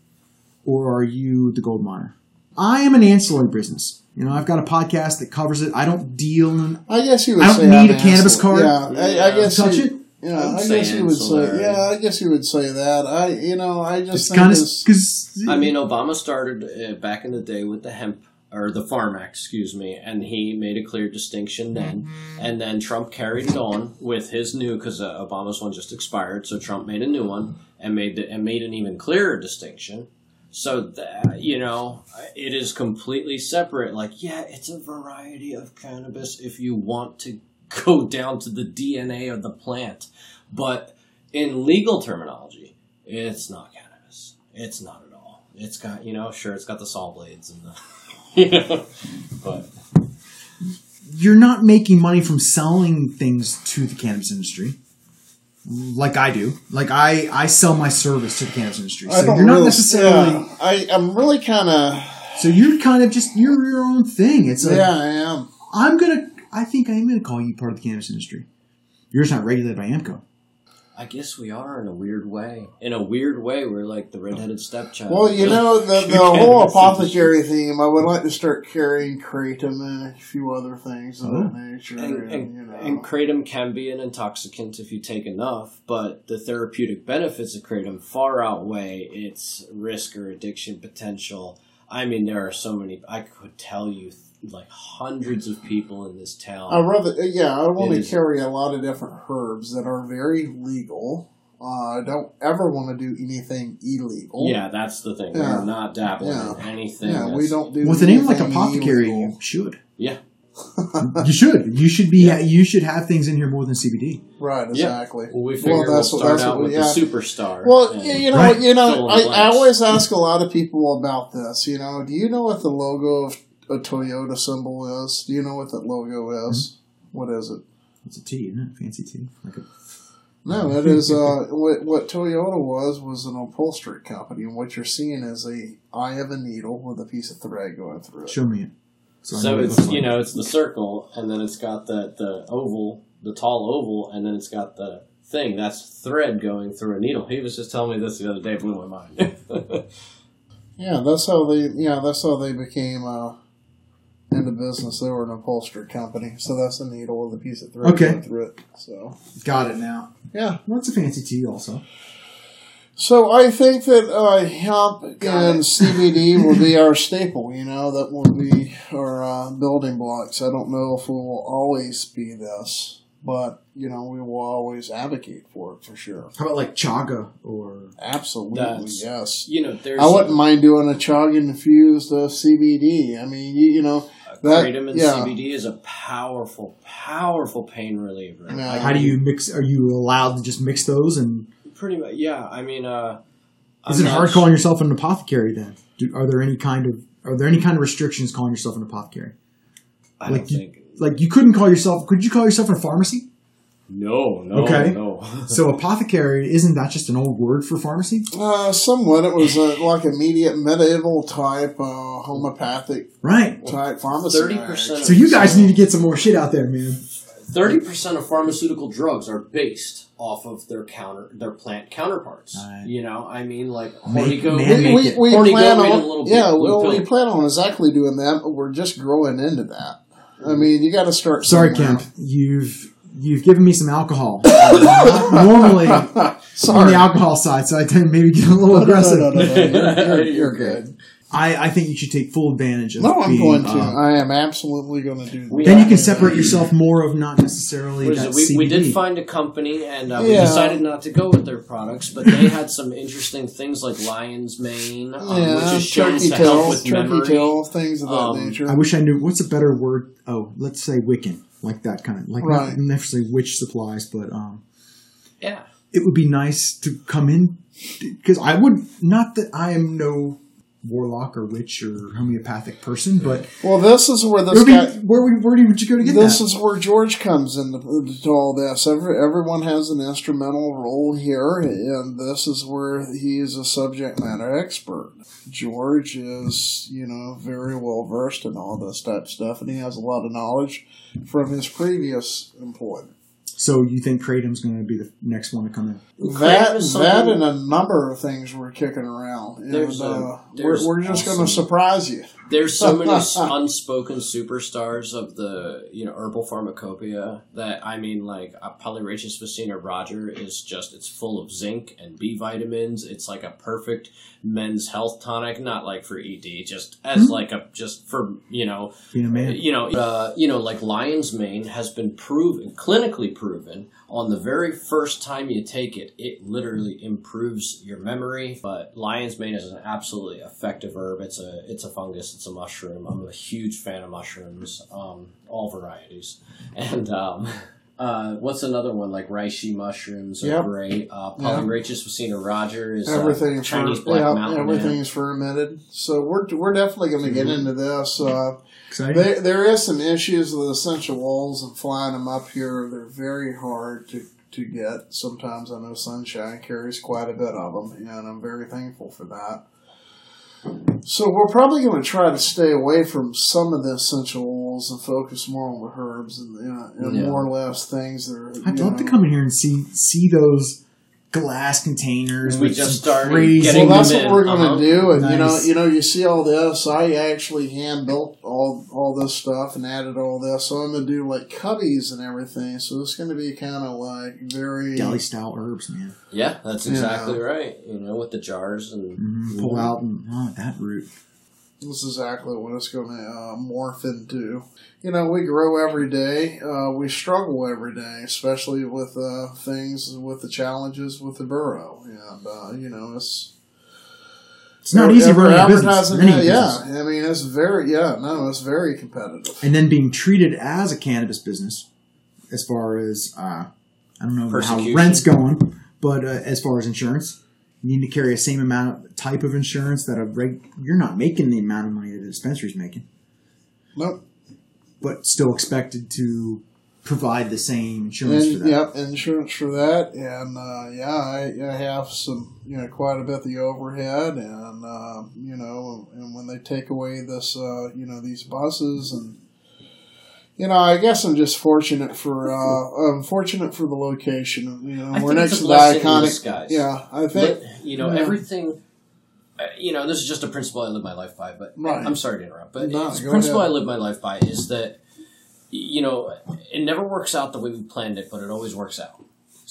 or are you the gold miner? I am an ancillary business. You know, I've got a podcast that covers it. I don't deal in. I guess you would. I don't say need I'm a cannabis ancillary. Card. Yeah, yeah. I, I guess to touch you, it. Yeah, I, I guess you would say. Yeah, I guess you would say that. I, you know, I just it's think kind of because I mean, Obama started uh, back in the day with the hemp. Or the Farm Act, excuse me, and he made a clear distinction then. And then Trump carried it on with his new, because uh, Obama's one just expired, so Trump made a new one and made the, and made an even clearer distinction. So, that, you know, it is completely separate. Like, yeah, it's a variety of cannabis if you want to go down to the D N A of the plant. But in legal terminology, it's not cannabis. It's not at all. It's got, you know, sure, it's got the saw blades and the... Yeah, but you're not making money from selling things to the cannabis industry. like I do. Like I, I sell my service to the cannabis industry. So you're not necessarily. Yeah, I, I'm really kind of. So you're kind of just you're your own thing. It's like, yeah, I am. I'm gonna. I think I'm gonna call you part of the cannabis industry. You're just not regulated by AMCO. I guess we are in a weird way. In a weird way, we're like the redheaded stepchild. Well, you know, the, the whole apothecary theme, I would like to start carrying kratom and a few other things of oh. that nature. And, and, and, you know. and kratom can be an intoxicant if you take enough, but the therapeutic benefits of kratom far outweigh its risk or addiction potential. I mean, there are so many, I could tell you like hundreds of people in this town. I rather, yeah, I want to carry a lot of different herbs that are very legal. Uh, I don't ever want to do anything illegal. Yeah, that's the thing. Yeah. We're not dabbling yeah. in anything. Yeah, we don't do. With a name like Apothecary, illegal. You should. Yeah, you should. You should be. Yeah. You should have things in here more than C B D. Right. Exactly. Yeah. Well, we figure well, that's we'll start what, that's out what, with yeah. the superstar. Well, you know, right. you know, I, I always ask a lot of people about this. You know, do you know what the logo of a Toyota symbol is? Do you know what that logo is? Mm-hmm. What is it? It's a T, isn't it? Fancy T. Like a... No, that is uh, what, what Toyota was was an upholstery company, and what you're seeing is a eye of a needle with a piece of thread going through it. Show me it. So, so it's it like. you know it's the circle, and then it's got the the oval, the tall oval, and then it's got the thing that's thread going through a needle. He was just telling me this the other day, blew my mind. yeah, that's how they. Yeah, that's how they became. Uh, Into business, they were an upholstery company, so that's a needle with a piece of thread okay. going through it. So got it now. Yeah, well, that's a fancy tea, also. So I think that uh, hemp and C B D will be our staple. You know, that will be our uh, building blocks. I don't know if we will always be this, but you know, we will always advocate for it for sure. How about like chaga or absolutely that's, yes. You know, there's I wouldn't a, mind doing a chaga infused uh, C B D. I mean, you, you know. That, Kratom and yeah. C B D is a powerful, powerful pain reliever. Yeah. Like, how do you mix? Are you allowed to just mix those? And pretty much, yeah. I mean, uh, is it hard calling yourself an apothecary then? Do, are there any kind of are there any kind of restrictions calling yourself an apothecary? I like don't you, think. Like you couldn't call yourself. Could you call yourself a pharmacy? No, no, okay. no. So apothecary, isn't that just an old word for pharmacy? Uh, somewhat. It was a, like a media, medieval type, uh, homeopathic right. type pharmacy. thirty percent So you guys need to get some more shit out there, man. thirty percent of pharmaceutical drugs are based off of their counter, their plant counterparts. Right. You know, I mean, like, Hortigo we, we, we, we plan on, a little bit. Yeah, well, we plan on exactly doing that, but we're just growing into that. I mean, you got to start somewhere. Sorry, Kemp, you've... You've given me some alcohol. Normally, Sorry. on the alcohol side, so I tend to maybe get a little aggressive. No, no, no, no, no. You're, you're, you're good. I, I think you should take full advantage of. No, I'm being, going to. Um, I am absolutely going to do that. Then you can separate yourself more of not necessarily. That we, we did find a company, and uh, we yeah. decided not to go with their products, but they had some interesting things like lion's mane, um, yeah, which is shown to help with memory, tail, things of that um, nature. I wish I knew what's a better word. Oh, let's say Wiccan. Like that kind of, like right. not necessarily witch supplies, but um, yeah, it would be nice to come in because I would not that I am no warlock or witch or homeopathic person, but well, this is where this guy, be, where would where would you go to get this? That? Is where George comes into to all this. Every, everyone has an instrumental role here, and this is where he is a subject matter expert. George is, you know, very well versed in all this type of stuff, and he has a lot of knowledge from his previous employment. So you think Kratom's going to be the next one to come in? That, that and a number of things we're kicking around. And, there's uh, a, there's we're, we're just awesome. going to surprise you. There's so many unspoken superstars of the you know herbal pharmacopoeia that, I mean, like Polyraceus Vicina Roger is just, it's full of zinc and B vitamins. It's like a perfect men's health tonic, not like for E D, just as mm-hmm. like a, just for, you know, you know, man. You know, uh, you know, like lion's mane has been proven, clinically proven. Proven. On the very first time you take it, it literally improves your memory. But lion's mane is an absolutely effective herb. It's a it's a fungus. It's a mushroom. I'm a huge fan of mushrooms, um, all varieties. And um, uh, what's another one like reishi mushrooms? Are yep. great. Uh, Polyraceus Vicina Roger is everything uh, Chinese fer- black yeah, mountain. Everything man. is fermented. So we're we're definitely going to get mm-hmm. into this. Uh, There, there is some issues with essential oils and flying them up here. They're very hard to to get. Sometimes I know Sunshine carries quite a bit of them, and I'm very thankful for that. So we're probably going to try to stay away from some of the essential oils and focus more on the herbs and, you know, and yeah. more or less things that are... I'd love know. to come in here and see see those glass containers. We just started crazy. getting well, that's them what we're going to uh-huh. do. And nice. you know, you know, you see all this. I actually hand built all all this stuff and added all this. So I'm going to do like cubbies and everything. So it's going to be kind of like very deli style herbs, man. Yeah, that's exactly you know. right. You know, with the jars and mm-hmm. pull out and oh, that root. This is exactly what it's going to uh, morph into. You know, we grow every day. Uh, we struggle every day, especially with uh, things, with the challenges with the borough. And, uh, you know, it's... It's not easy for any business. Yeah, I mean, it's very, yeah, no, it's very competitive. And then being treated as a cannabis business, as far as, uh, I don't know how rent's going, but uh, as far as insurance... You need to carry the same amount of type of insurance that a reg- you're not making the amount of money that the dispensary's making. Nope. But still expected to provide the same insurance and, for that. Yep, insurance for that, and uh, yeah, I, I have some, you know, quite a bit of the overhead, and uh, you know, and when they take away this, uh, you know, these buses and. You know, I guess I'm just fortunate for uh, I'm fortunate for the location. You know, I we're next to the iconic. Yeah, I think but, you know yeah. everything. You know, this is just a principle I live my life by. But right. I'm sorry to interrupt, but no, it's a principle ahead. I live my life by is that you know it never works out the way we planned it, but it always works out.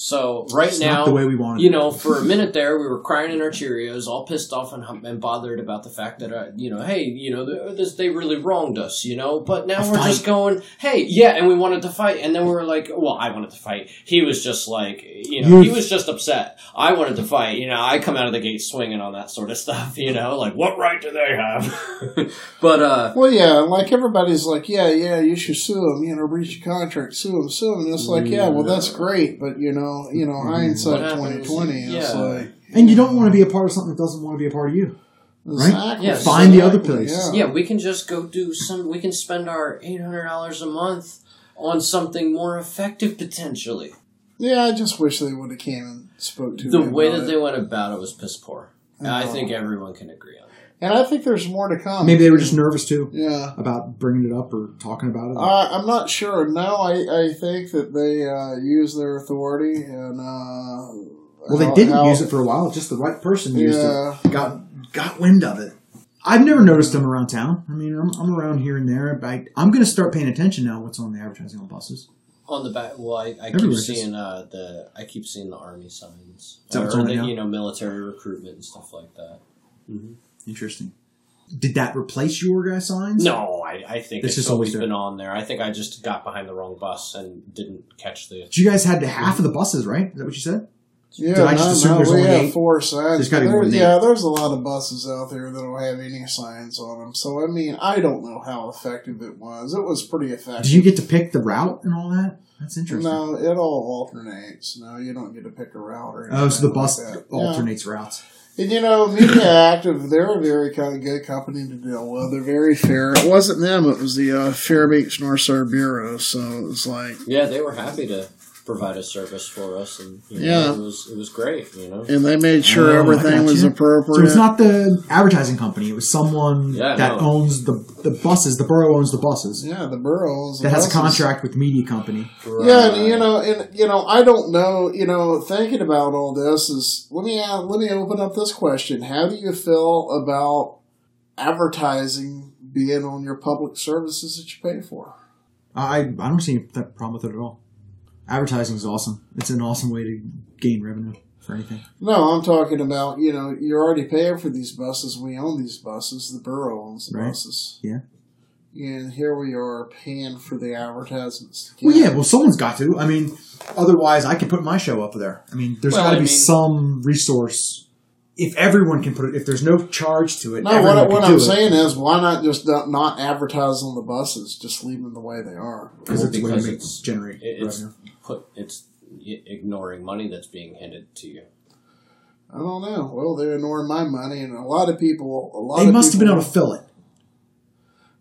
So right it's now, not the way we wanted. You know, for a minute there, we were crying in our Cheerios, all pissed off and, and bothered about the fact that, uh, you know, hey, you know, this they really wronged us, you know. But now a we're fight. just going, hey, yeah, and we wanted to fight, and then we were like, well, I wanted to fight. He was just like, you know, he was just upset. I wanted to fight, you know. I come out of the gate swinging on that sort of stuff, you know, like what right do they have? But uh, well, yeah, like everybody's like, yeah, yeah, you should sue him, you know, breach your contract, sue him, sue him, and it's like, yeah, well, that's great, but you know. You know, mm-hmm. hindsight twenty twenty Yeah. It's like, and you, you don't know. want to be a part of something that doesn't want to be a part of you. Right? Exactly. Yeah, Find so the other place. Yeah. yeah, we can just go do some, we can spend our eight hundred dollars a month on something more effective potentially. Yeah, I just wish they would have came and spoke to the me. The way that it. they went about it was piss poor. And I think everyone can agree on it. And I think there's more to come. Maybe they were just nervous, too. Yeah. About bringing it up or talking about it. Uh, I'm not sure. No, I, I think that they uh, used their authority. and uh, Well, they how, didn't how, use it for a while. Just the right person used yeah. it. Got, got wind of it. I've never noticed them around town. I mean, I'm, I'm around here and there. But I, I'm going to start paying attention now what's on the advertising on buses. On the back, well, I, I keep seeing uh, the I keep seeing the Army signs. Or, or the, you know, military recruitment and stuff like that. Mm-hmm. Interesting. Did that replace your guys' signs? No, I, I think this it's has always been on there. I think I just got behind the wrong bus and didn't catch the... You guys had half of the buses, right? Is that what you said? Yeah, Did I just no, no, we have eight? four signs. There's there, yeah, there's a lot of buses out there that don't have any signs on them. So, I mean, I don't know how effective it was. It was pretty effective. Did you get to pick the route and all that? That's interesting. No, it all alternates. No, you don't get to pick a route or anything. Oh, so the bus like alternates yeah. routes. And, you know, Media Active, they're a very kind of good company to deal with. They're very fair. It wasn't them. It was the uh, Fairbanks North Star Borough. So it was like... Yeah, they were happy to provide a service for us. And you yeah. know, it was it was great, you know. And they made sure oh, everything was appropriate. So it's not the advertising company. It was someone yeah, that no. owns the, the buses. The borough owns the buses. Yeah, the borough owns the That buses. has a contract with the media company. Right. Yeah, and, you know, and you know, I don't know, you know, thinking about all this is, let me add, let me open up this question. How do you feel about advertising being on your public services that you pay for? I, I don't see any problem with it at all. Advertising is awesome. It's an awesome way to gain revenue for anything. No, I'm talking about, you know, you're already paying for these buses. We own these buses. The borough owns the right. buses. Yeah. And here we are paying for the advertisements. Well, yeah, well, someone's got to. I mean, otherwise I could put my show up there. I mean, there's well, got to be mean, some resource. If everyone can put it, if there's no charge to it, no, everyone what, what can I'm do saying it. is, why not just not, not advertise on the buses? Just leave them the way they are. Because well, it's because way it's, generate it's, revenue. Put, it's ignoring money that's being handed to you. I don't know. Well, they're ignoring my money, and a lot of people. A lot. They of must people, have been able to fill it.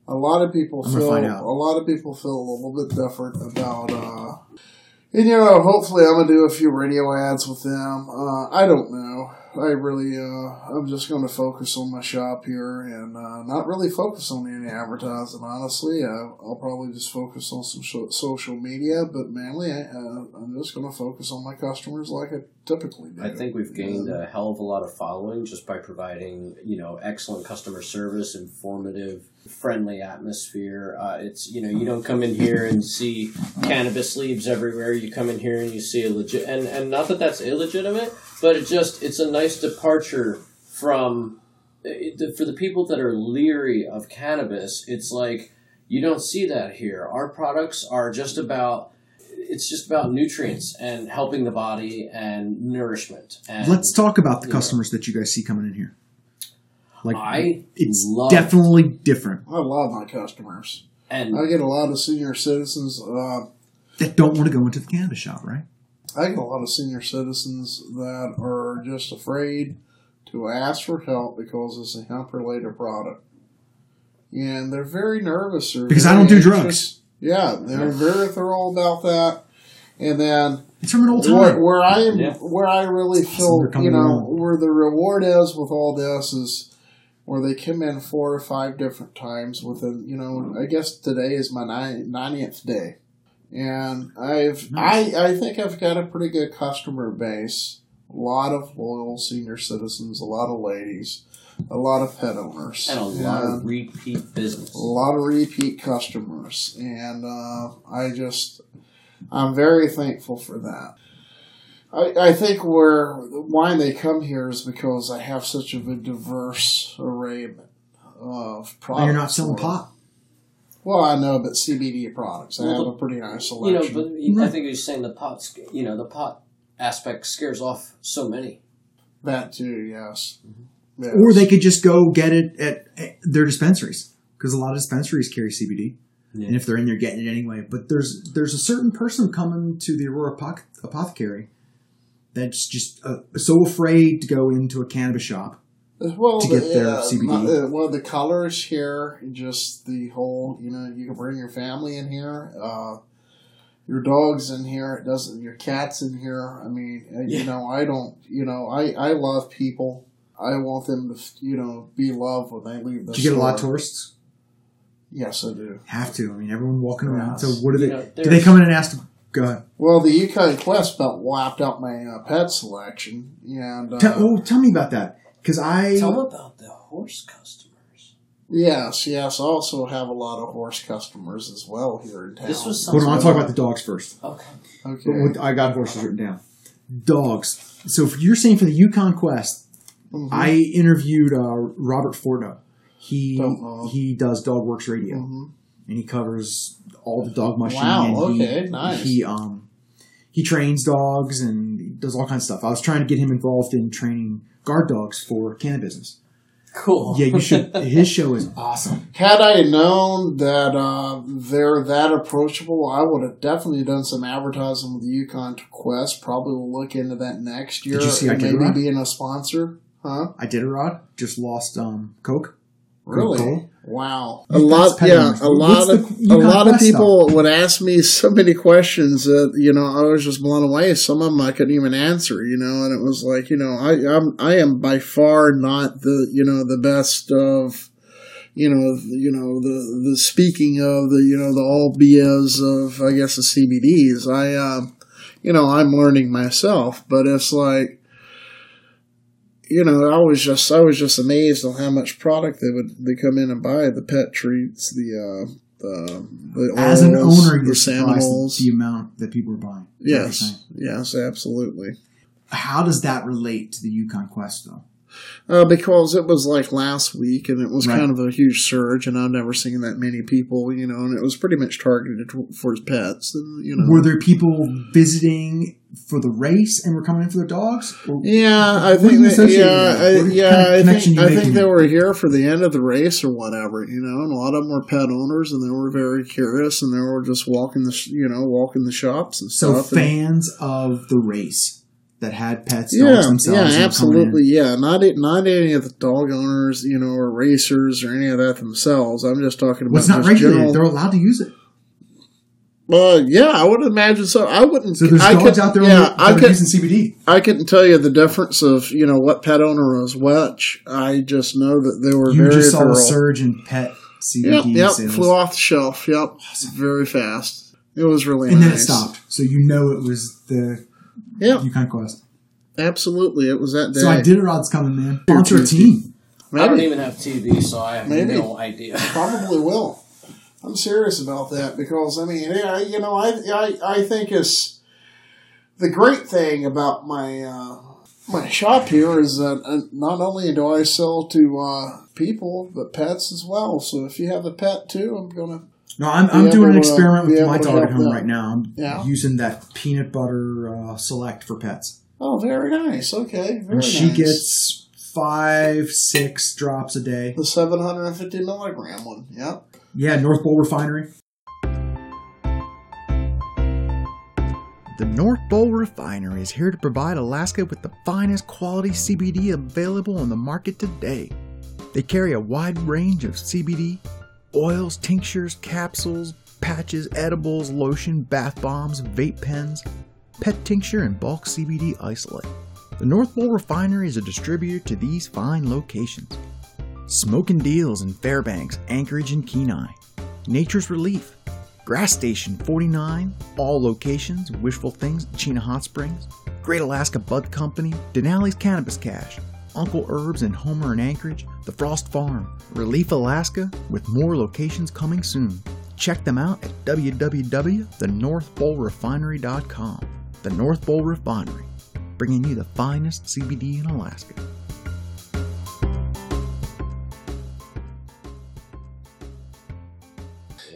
A lot of people I'm feel. A lot of people feel a little bit different about. Uh, And, you know, hopefully I'm going to do a few radio ads with them. Uh, I don't know. I really, uh, I'm just going to focus on my shop here and uh, not really focus on any advertising, honestly. I, I'll probably just focus on some sh- social media, but mainly I, uh, I'm just going to focus on my customers like I typically do. I think we've gained and, a hell of a lot of following just by providing, you know, excellent customer service, informative, friendly atmosphere. Uh, it's, you know, you don't come in here and see cannabis leaves everywhere. You come in here and you see a legit, and, and not that that's illegitimate, but it just, it's a nice departure from, for the people that are leery of cannabis, it's like, you don't see that here. Our products are just about, it's just about nutrients and helping the body and nourishment. And, let's talk about the customers know. that you guys see coming in here. Like I it's love, definitely different. I love my customers. And I get a lot of senior citizens uh, that don't want to go into the cannabis shop, right? I get a lot of senior citizens that are just afraid to ask for help because it's a hemp-related product. And they're very nervous. Or because very I don't anxious. do drugs. Yeah, they're very thorough about that. And then it's from an old time. Where, where, I, yeah. where I really it's feel, awesome you know, around. where the reward is with all this is where they come in four or five different times within, you know, I guess today is my ninetieth day. And I've, nice. I, I think I've got a pretty good customer base. A lot of loyal senior citizens, a lot of ladies, a lot of pet owners. And a lot and of repeat business. A lot of repeat customers. And uh, I just, I'm very thankful for that. I, I think where why they come here is because I have such a diverse array of products. Well, you're not selling pot. Well, I know, but C B D products. I well, have the, a pretty nice selection. You know, but I think you're saying the pot, you know, the pot aspect scares off so many. That too, yes. Mm-hmm. yes. Or they could just go get it at, at their dispensaries because a lot of dispensaries carry C B D. Yeah. And if they're in there getting it anyway. But there's there's a certain person coming to the Aurora Apoth- Apothecary that's just uh, so afraid to go into a cannabis shop well, to get the, their uh, C B D. Uh, well, the colors here, just the whole, you know, you can bring your family in here, uh, your dog's in here, it doesn't, your cat's in here. I mean, yeah. you know, I don't, you know, I, I love people. I want them to, you know, be loved when they leave the store. Do you get a lot of tourists? Yes, I do. Have to. I mean, everyone walking around. Yes. So what do they, you know, do they come in and ask to go ahead? Well, the Yukon Quest about wiped out my uh, pet selection. And, uh, tell, oh, tell me about that. Cause I, tell about the horse customers. Yes, yes. I also have a lot of horse customers as well here in town. This was something. Well, I'll talk about the dogs first. Okay. Okay. With, I got horses written down. Dogs. So if you're saying for the Yukon Quest, mm-hmm. I interviewed uh, Robert Forno. He he does Dog Works Radio, mm-hmm. and he covers all the dog mushing. Wow, and he, okay, nice. He um he trains dogs and does all kinds of stuff. I was trying to get him involved in training guard dogs for cannabis business. Cool. Yeah, you should. His show is awesome. Had I known that uh, they're that approachable, I would have definitely done some advertising with the Yukon Quest. Probably will look into that next year. Did you see I did maybe being a sponsor? Huh? Iditarod just lost um Coke. Really? Cool. Wow. A lot, yeah, a lot of a lot of people would ask me so many questions that, you know, I was just blown away. Some of them I couldn't even answer, you know, and it was like, you know, I I'm, I am by far not the, you know, the best of, you know, you know, the, the speaking of the, you know, the all B S of, I guess, the C B Ds. I, uh, you know, I'm learning myself, but it's like, you know, I was just I was just amazed on how much product they would they come in and buy. The pet treats, the uh, the, the as oils, an owner, the samples, the amount that people are buying. Yes, yes, absolutely. How does that relate to the Yukon Quest, though? Uh, because it was like last week, and it was right. kind of a huge surge, and I've never seen that many people, you know, and it was pretty much targeted towards pets. And, you know, were there people visiting for the race and were coming in for their dogs? Or yeah, I think that, yeah, I, yeah, kind of I think, I think they were here for the end of the race or whatever, you know, and a lot of them were pet owners, and they were very curious, and they were just walking the, you know, walking the shops and so stuff. So fans and, of the race. That had pets, yeah, dogs themselves. Yeah, absolutely, yeah. Not not any of the dog owners, you know, or racers or any of that themselves. I'm just talking about. Well, it's not regulated. General, they're allowed to use it. Uh, yeah, I would imagine so. I wouldn't. So there's dogs out there yeah, that are using C B D. I couldn't tell you the difference of, you know, what pet owner was which. I just know that they were you very. You just saw viral. A surge in pet C B D yep, yep, sales. Flew off the shelf. Yep, awesome. Very fast. It was really and nice. And then it stopped. So you know it was the yep. Yukon Quest. Absolutely, it was that day. So Iditarod's coming, man. On to a team. Maybe. I don't even have T V, so I have Maybe. no idea. Probably will. I'm serious about that because, I mean, I, you know, I, I I think it's the great thing about my uh, my shop here is that not only do I sell to uh, people, but pets as well. So if you have a pet too, I'm going to. No, I'm, I'm doing an experiment with my dog at home them. right now. I'm yeah. using that peanut butter uh, select for pets. Oh, very nice. Okay. Very and nice. She gets five, six drops a day. The seven hundred fifty milligram one. Yep. Yeah, North Pole Refinery. The North Pole Refinery is here to provide Alaska with the finest quality C B D available on the market today. They carry a wide range of C B D, oils, tinctures, capsules, patches, edibles, lotion, bath bombs, vape pens, pet tincture, and bulk C B D isolate. The North Pole Refinery is a distributor to these fine locations. Smokin' Deals in Fairbanks, Anchorage, and Kenai. Nature's Relief. Grass Station forty-nine, all locations, Wishful Things, Chena Hot Springs. Great Alaska Bud Company, Denali's Cannabis Cache. Uncle Herbs in Homer and Anchorage, The Frost Farm, Relief Alaska, with more locations coming soon. Check them out at w w w dot the north pole refinery dot com. The North Pole Refinery, bringing you the finest C B D in Alaska.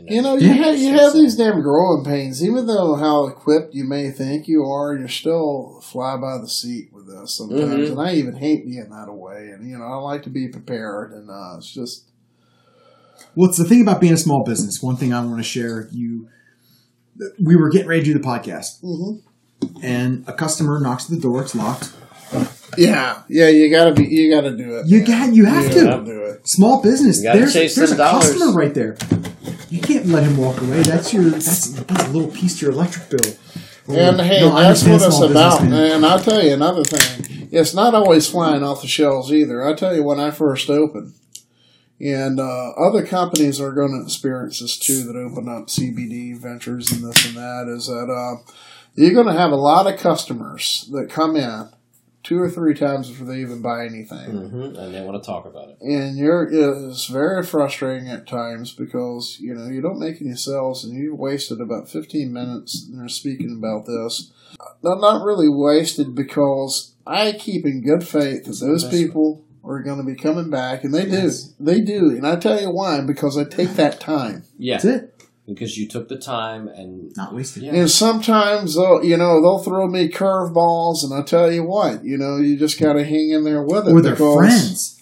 You know, you have, you have these damn growing pains. Even though how equipped you may think you are, you're still fly by the seat with us sometimes. Mm-hmm. And I even hate being that away. And, you know, I like to be prepared. And uh, it's just... Well, it's the thing about being a small business. One thing I want to share with you, we were getting ready to do the podcast. Mm-hmm. And a customer knocks at the door. It's locked. Yeah, yeah, you gotta be, you gotta do it. You man. got, you have you to. Do it. Small business. You gotta there's chase there's a dollars. customer right there. You can't let him walk away. That's your that's, that's a little piece to your electric bill. Or, and hey, no, that's what it's about. And I'll tell you another thing. It's not always flying off the shelves either. I'll tell you when I first opened, and uh, other companies are going to experience this too that open up C B D ventures and this and that. Is that uh, you're going to have a lot of customers that come in two or three times before they even buy anything. Mm-hmm. And they want to talk about it. And you're, it's very frustrating at times because, you know, you don't make any sales and you wasted about fifteen minutes and they're speaking about this. Not, not really wasted because I keep in good faith that those people are going to be coming back. And they yes. do. They do. And I tell you why, because I take that time. Yeah. That's it. Because you took the time and not wasted it. And sometimes, they'll, you know, they'll throw me curveballs, and I tell you what, you know, you just got to hang in there with it. Or they're friends.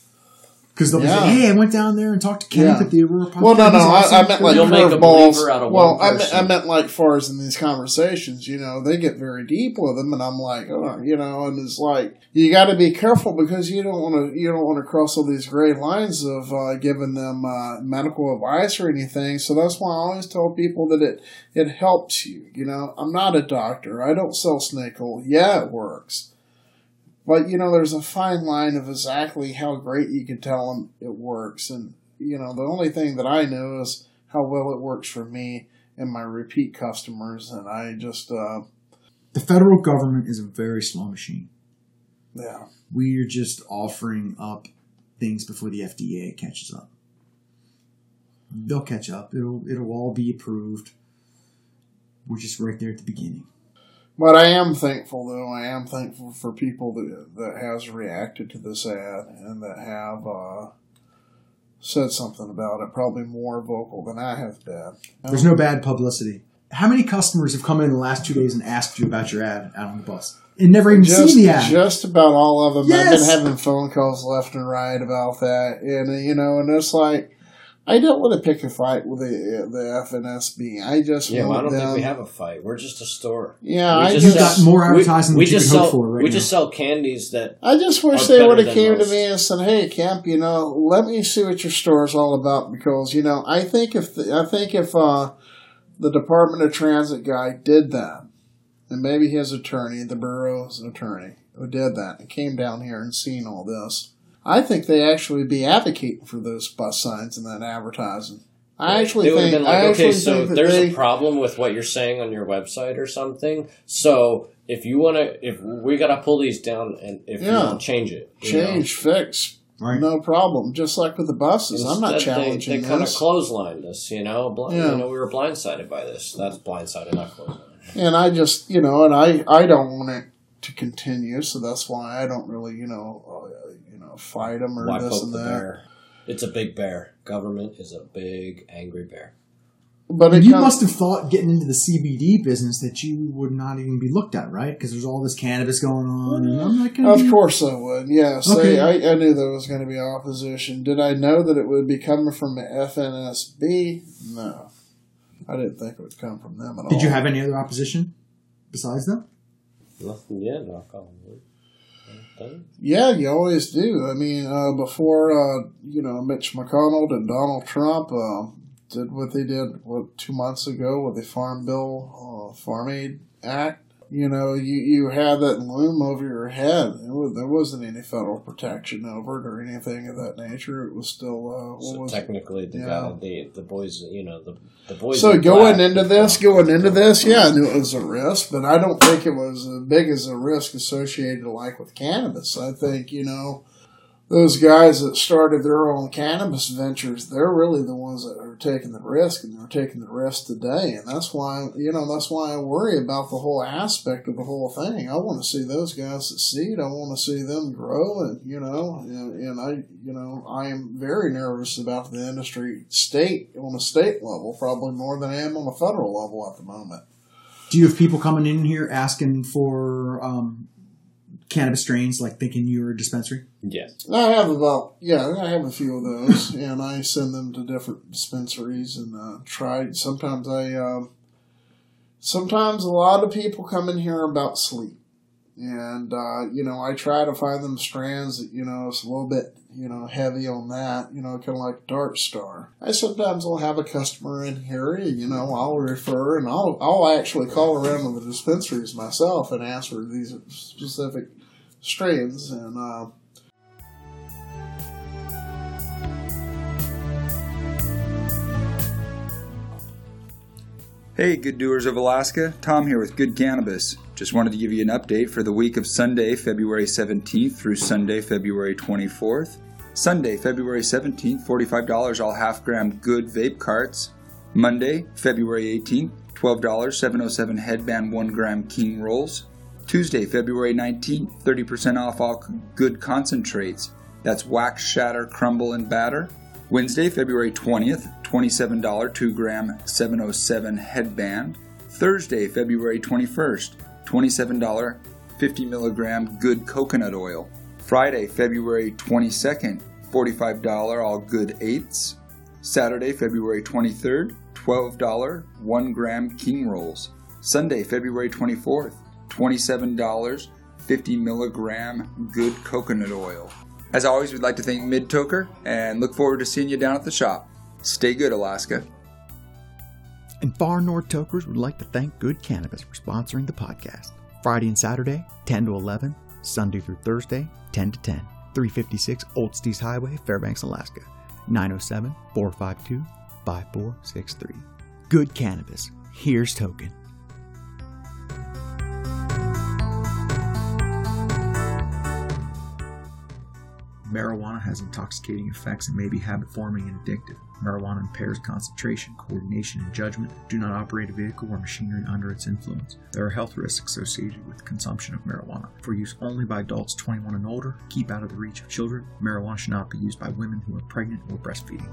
Because they'll yeah. say, hey, I went down there and talked to Kenneth yeah. at the Aurora Apothecary. Well, no, no, awesome. I, I meant like curveballs. Well, I meant, I meant like far as in these conversations, you know, they get very deep with them, and I'm like, oh, you know, and it's like you got to be careful because you don't want to, you don't want to cross all these gray lines of uh, giving them uh, medical advice or anything. So that's why I always tell people that it it helps you. You know, I'm not a doctor. I don't sell snake oil. Yeah, it works. But, you know, there's a fine line of exactly how great you can tell them it works. And, you know, the only thing that I know is how well it works for me and my repeat customers. And I just... Uh, the federal government is a very slow machine. Yeah. We are just offering up things before the F D A catches up. They'll catch up. It'll, it'll all be approved. We're just right there at the beginning. But I am thankful, though. I am thankful for people that, that has reacted to this ad and that have uh, said something about it, probably more vocal than I have been. There's no bad publicity. How many customers have come in the last two days and asked you about your ad out on the bus? And never even just, seen the ad. Just about all of them. Yes. I've been having phone calls left and right about that. And, you know, and it's like... I don't want to pick a fight with the the F N S B. I just yeah. Well, I don't them. think we have a fight. We're just a store. Yeah, we I just, just got more advertising. We, we than just you sell. Hope for right we now. just sell candies that. I just wish they would have came most. to me and said, "Hey, Kemp, you know, let me see what your store is all about." Because you know, I think if the, I think if uh, the Department of Transit guy did that. And maybe his attorney, the borough's attorney, who did that and came down here and seen all this. I think they actually be advocating for those bus signs and that advertising. I actually it would think, have been like, I okay, so there's they, a problem with what you're saying on your website or something. So if you want to, if we got to pull these down and if yeah, you want to change it. Change, know? Fix, right. No problem. Just like with the buses. Instead, I'm not challenging they, they this. They kind of clotheslined us, you know? Blind, yeah. You know, we were blindsided by this. That's blindsided, not clotheslined. And I just, you know, and I, I don't want it to continue, so that's why I don't really, you know, uh, you know, fight them or why this and that. Bear? It's a big bear. Government is a big, angry bear. But it you comes, must have thought getting into the C B D business that you would not even be looked at, right? Because there's all this cannabis going on. And I'm not gonna of be... course I would, yes. Okay. I, I knew there was going to be opposition. Did I know that it would be coming from the F N S B? No. I didn't think it would come from them at all. Did you have any other opposition besides them? Nothing yet, knock on wood. Yeah, you always do. I mean, uh, before, uh, you know, Mitch McConnell and Donald Trump uh, did what they did what, two months ago with the Farm Bill, uh, Farm Aid Act, you know, you, you had that loom over your head. It was, there wasn't any federal protection over it or anything of that nature. It was still... Uh, what so was technically, it? The, yeah. guy, the the boys, you know, the, the boys... So going into this, going into this, yeah, I knew it was a risk, but I don't think it was as big as a risk associated, like, with cannabis. I think, you know, those guys that started their own cannabis ventures, they're really the ones that are taking the risk, and they're taking the risk today. And that's why, you know, that's why I worry about the whole aspect of the whole thing. I want to see those guys succeed. I want to see them grow. And, you know, and, and I, you know, I am very nervous about the industry state on a state level, probably more than I am on a federal level at the moment. Do you have people coming in here asking for, um, cannabis strains, like thinking you're a dispensary? Yes. I have about, yeah, I have a few of those, and I send them to different dispensaries and uh, try. Sometimes I, um, sometimes a lot of people come in here about sleep, and, uh, you know, I try to find them strands that, you know, it's a little bit, you know, heavy on that, you know, kind of like Dark Star. I sometimes will have a customer in here, you know, I'll refer, and I'll I'll actually call around to the dispensaries myself and ask for these specific strains. And uh, hey, good doers of Alaska, Tom here with Good Cannabis. Just wanted to give you an update for the week of Sunday, February seventeenth through Sunday, February twenty-fourth. Sunday, February seventeenth, forty-five dollars all half-gram Good vape carts. Monday, February eighteenth, twelve dollars seven oh seven Headband one-gram King rolls. Tuesday, February nineteenth, thirty percent off all Good concentrates. That's wax, shatter, crumble, and batter. Wednesday, February twentieth, twenty-seven dollars two-gram seven oh seven Headband. Thursday, February twenty-first. twenty-seven dollars fifty milligram Good coconut oil. Friday, February twenty-second, forty-five dollars all Good eighths. Saturday, February twenty-third, twelve dollars one gram King rolls. Sunday, February twenty-fourth, twenty-seven dollars fifty milligram Good coconut oil. As always, we'd like to thank Mid-Toker and look forward to seeing you down at the shop. Stay good, Alaska. And Far North Tokers would like to thank Good Cannabis for sponsoring the podcast. Friday and Saturday, ten to eleven, Sunday through Thursday, ten to ten, three fifty-six Old Stees Highway, Fairbanks, Alaska, nine oh seven, four five two, five four six three. Good Cannabis. Here's Token. Marijuana has intoxicating effects and may be habit-forming and addictive. Marijuana impairs concentration, coordination, and judgment. Do not operate a vehicle or machinery under its influence. There are health risks associated with consumption of marijuana. For use only by adults twenty-one and older, keep out of the reach of children. Marijuana should not be used by women who are pregnant or breastfeeding.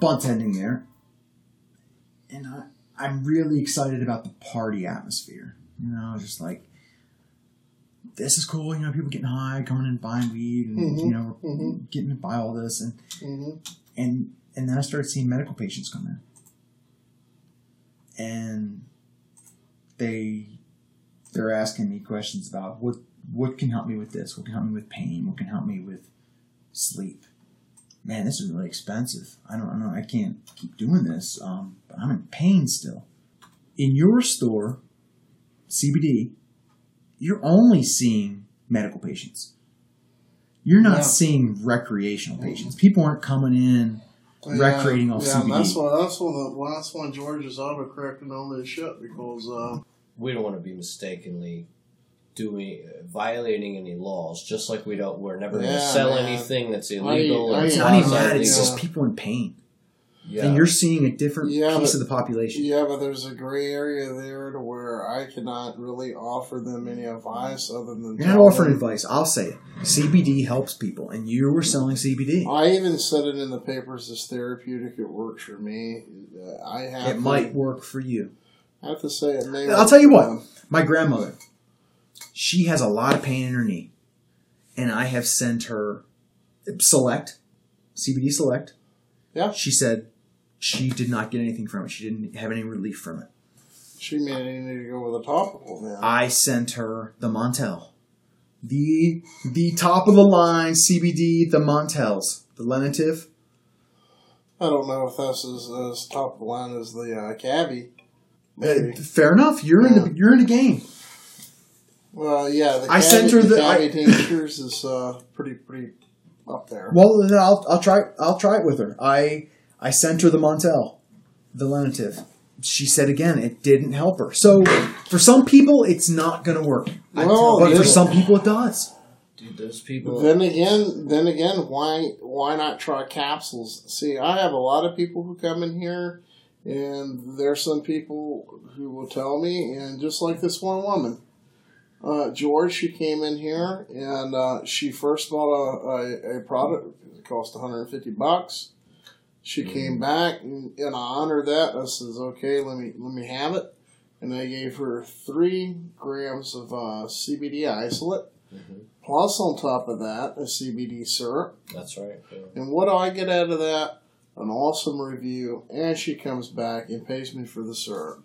Budtending there, and I, I'm really excited about the party atmosphere. You know, just like, this is cool, you know, people getting high, coming in and buying weed, and, mm-hmm, you know, mm-hmm, getting to buy all this, and, mm-hmm, and and then I started seeing medical patients come in. and they they're asking me questions about what what can help me with this, what can help me with pain, what can help me with sleep. Man, this is really expensive. I don't, I don't know. I can't keep doing this. Um, but I'm in pain still. In your store, C B D, you're only seeing medical patients. You're not yeah. seeing recreational patients. People aren't coming in yeah, recreating off yeah, C B D. Yeah, that's why that's why, the, well, that's why George is overcorrecting all this shit, because uh, we don't want to be mistakenly doing uh, violating any laws. Just like we don't, we're never yeah, going to sell man. anything that's illegal. I, I, it's not even that. It's yeah. just people in pain. Yeah. And you're seeing a different yeah, piece but, of the population. Yeah, but there's a gray area there to where I cannot really offer them any advice other than... You're not offering advice. I'll say it. C B D helps people, and you were selling C B D. I even said it in the papers as therapeutic. It works for me. I have. It to, might work for you. I have to say it may I'll tell you what. Them. My grandmother, she has a lot of pain in her knee, and I have sent her Select, C B D Select. Yeah. She said... She did not get anything from it. She didn't have any relief from it. She may need to go with a topical, man. I sent her the Montel. The the top of the line C B D, the Montels. The Lenative. I don't know if that's as, as top of the line as the uh, Cavi. Uh, fair enough. You're, yeah. in the, you're in the game. Well, yeah. The I Cavi, sent her the... the Cavi tinctures is uh, pretty, pretty up there. Well, then I'll, I'll, try, I'll try it with her. I... I sent her the Montel, the Lenative. She said again, it didn't help her. So for some people, it's not going to work. Well, but for some people, it does. Dude, those people. Then again, then again, why why not try capsules? See, I have a lot of people who come in here, and there's some people who will tell me, and just like this one woman, uh, George, she came in here and uh, she first bought a, a, a product. It cost one hundred fifty bucks. She came back, and, and I honored that. I says, okay, let me let me have it. And I gave her three grams of uh, C B D isolate, mm-hmm. plus on top of that, a C B D syrup. That's right. Yeah. And what do I get out of that? An awesome review, and she comes back and pays me for the syrup.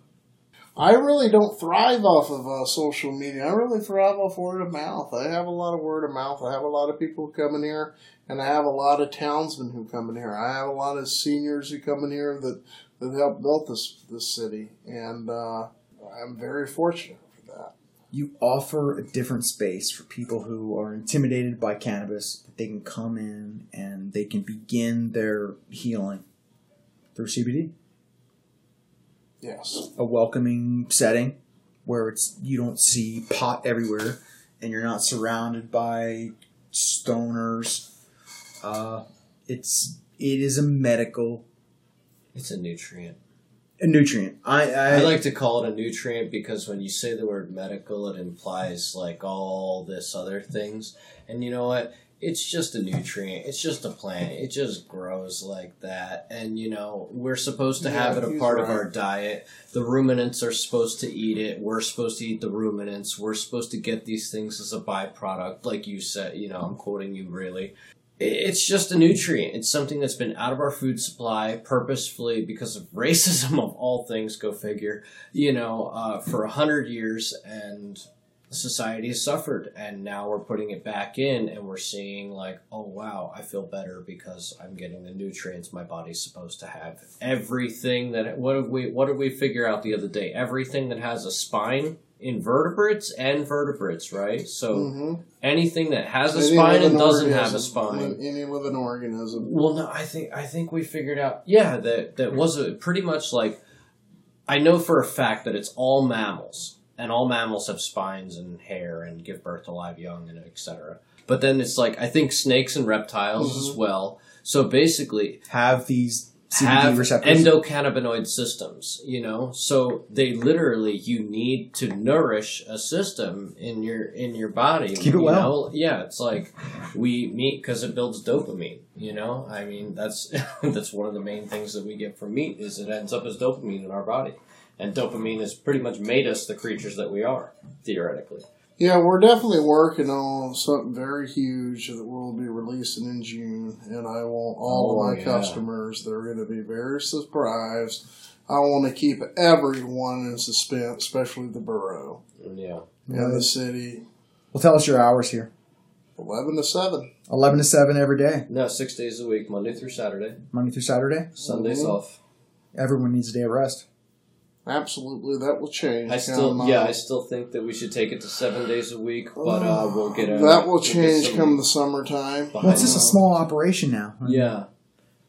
I really don't thrive off of uh, social media. I really thrive off word of mouth. I have a lot of word of mouth. I have a lot of people who come in here, and I have a lot of townsmen who come in here. I have a lot of seniors who come in here that, that helped build this this city, and uh, I'm very fortunate for that. You offer a different space for people who are intimidated by cannabis, that they can come in and they can begin their healing through C B D. Yes. A welcoming setting where it's you don't see pot everywhere and you're not surrounded by stoners. Uh, it's it is a medical. It's a nutrient. A nutrient. I, I I like to call it a nutrient because when you say the word medical, it implies like all this other things. And you know what? It's just a nutrient. It's just a plant. It just grows like that. And, you know, we're supposed to have yeah, it a part right. of our diet. The ruminants are supposed to eat it. We're supposed to eat the ruminants. We're supposed to get these things as a byproduct. Like you said, you know, I'm quoting you really. It's just a nutrient. It's something that's been out of our food supply purposefully because of racism of all things, go figure, you know, uh, for a hundred years and... Society has suffered, and now we're putting it back in, and we're seeing like, oh wow, I feel better because I'm getting the nutrients my body's supposed to have. Everything that what did we what did we figure out the other day? Everything that has a spine, invertebrates and vertebrates, right? So mm-hmm. anything that has a any spine and doesn't organism, have a spine, any living organism. Well, no, I think I think we figured out, yeah, that that was a, pretty much like I know for a fact that it's all mammals. And all mammals have spines and hair and give birth to live young and et cetera. But then it's like, I think snakes and reptiles mm-hmm. as well. So basically... Have these C B D have receptors. Endocannabinoid systems, you know? So they literally, you need to nourish a system in your in your body. Keep it you well. Know? Yeah, it's like we meat because it builds dopamine, you know? I mean, that's that's one of the main things that we get from meat is it ends up as dopamine in our body. And dopamine has pretty much made us the creatures that we are, theoretically. Yeah, we're definitely working on something very huge that we'll be releasing in June. And I want all oh, of my yeah. customers, they're going to be very surprised I want to keep everyone in suspense, especially the borough. Yeah. And yeah. the city. Well, tell us your hours here. eleven to seven eleven to seven every day. No, six days a week, Monday through Saturday. Monday through Saturday? Sundays mm-hmm. off. Everyone needs a day of rest. Absolutely, that will change. I still, um, yeah, I still think that we should take it to seven days a week, but uh, we'll get a, that will we'll change come the summertime. Well, it's just a small operation now. Right? Yeah,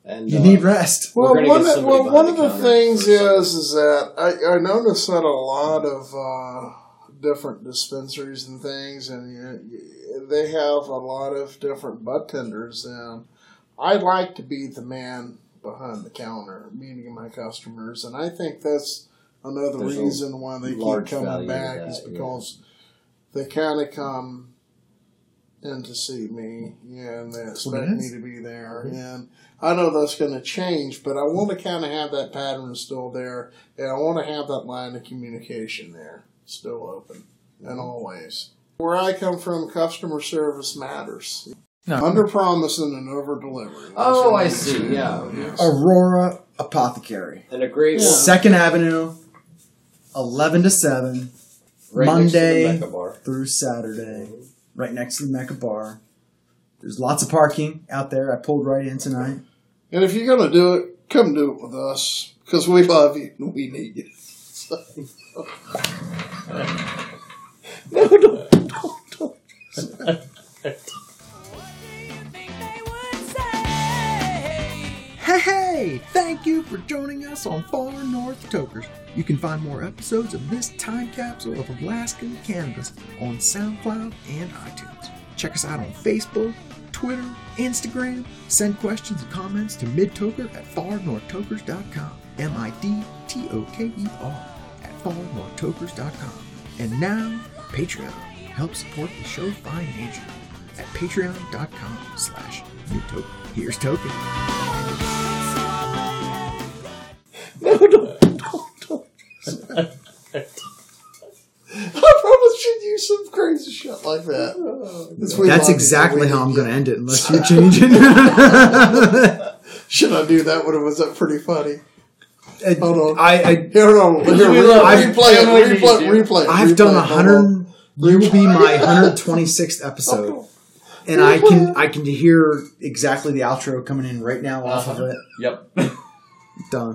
and you uh, need rest. Well, one of, well, one of the things is is that I, I noticed that a lot of uh, different dispensaries and things, and you, they have a lot of different budtenders, and I like to be the man behind the counter, meeting my customers, and I think that's. Another There's reason why they keep coming back that, is because yeah. they kind of come in to see me, yeah, and they expect me to be there. Mm-hmm. And I know that's going to change, but I want to kind of have that pattern still there, and I want to have that line of communication there still open, mm-hmm. and always. Where I come from, customer service matters. No. Under promising and over delivery. Oh, I see, yeah. Yes. Aurora Apothecary. And a great one. Second Avenue. eleven to seven, right Monday through Saturday, right next to the Mecca Bar. There's lots of parking out there. I pulled right in tonight. And if you're going to do it, come do it with us because we love you and we need you. No, don't, don't, don't. Hey, hey! Thank you for joining us on Far North Tokers. You can find more episodes of this time capsule of Alaska Cannabis on SoundCloud and iTunes. Check us out on Facebook, Twitter, Instagram. Send questions and comments to midtoker at far north tokers dot com. M I D T O K E R at far north tokers dot com. And now, Patreon. Help support the show financially at patreon.com slash midtoker. Here's Token. No, don't. I probably should use some crazy shit like that. Oh, that's, that's exactly how I'm going to end it, unless you change it. Should I do that when it was that pretty funny? Uh, hold on. I, I, Here, hold on. Here, we replay, I've, replay, it, replay, replay, replay it. I've replay, done one hundred. You will be my one hundred twenty-sixth episode. Oh, and I can I can hear exactly the outro coming in right now off uh-huh. of it. Yep. Done.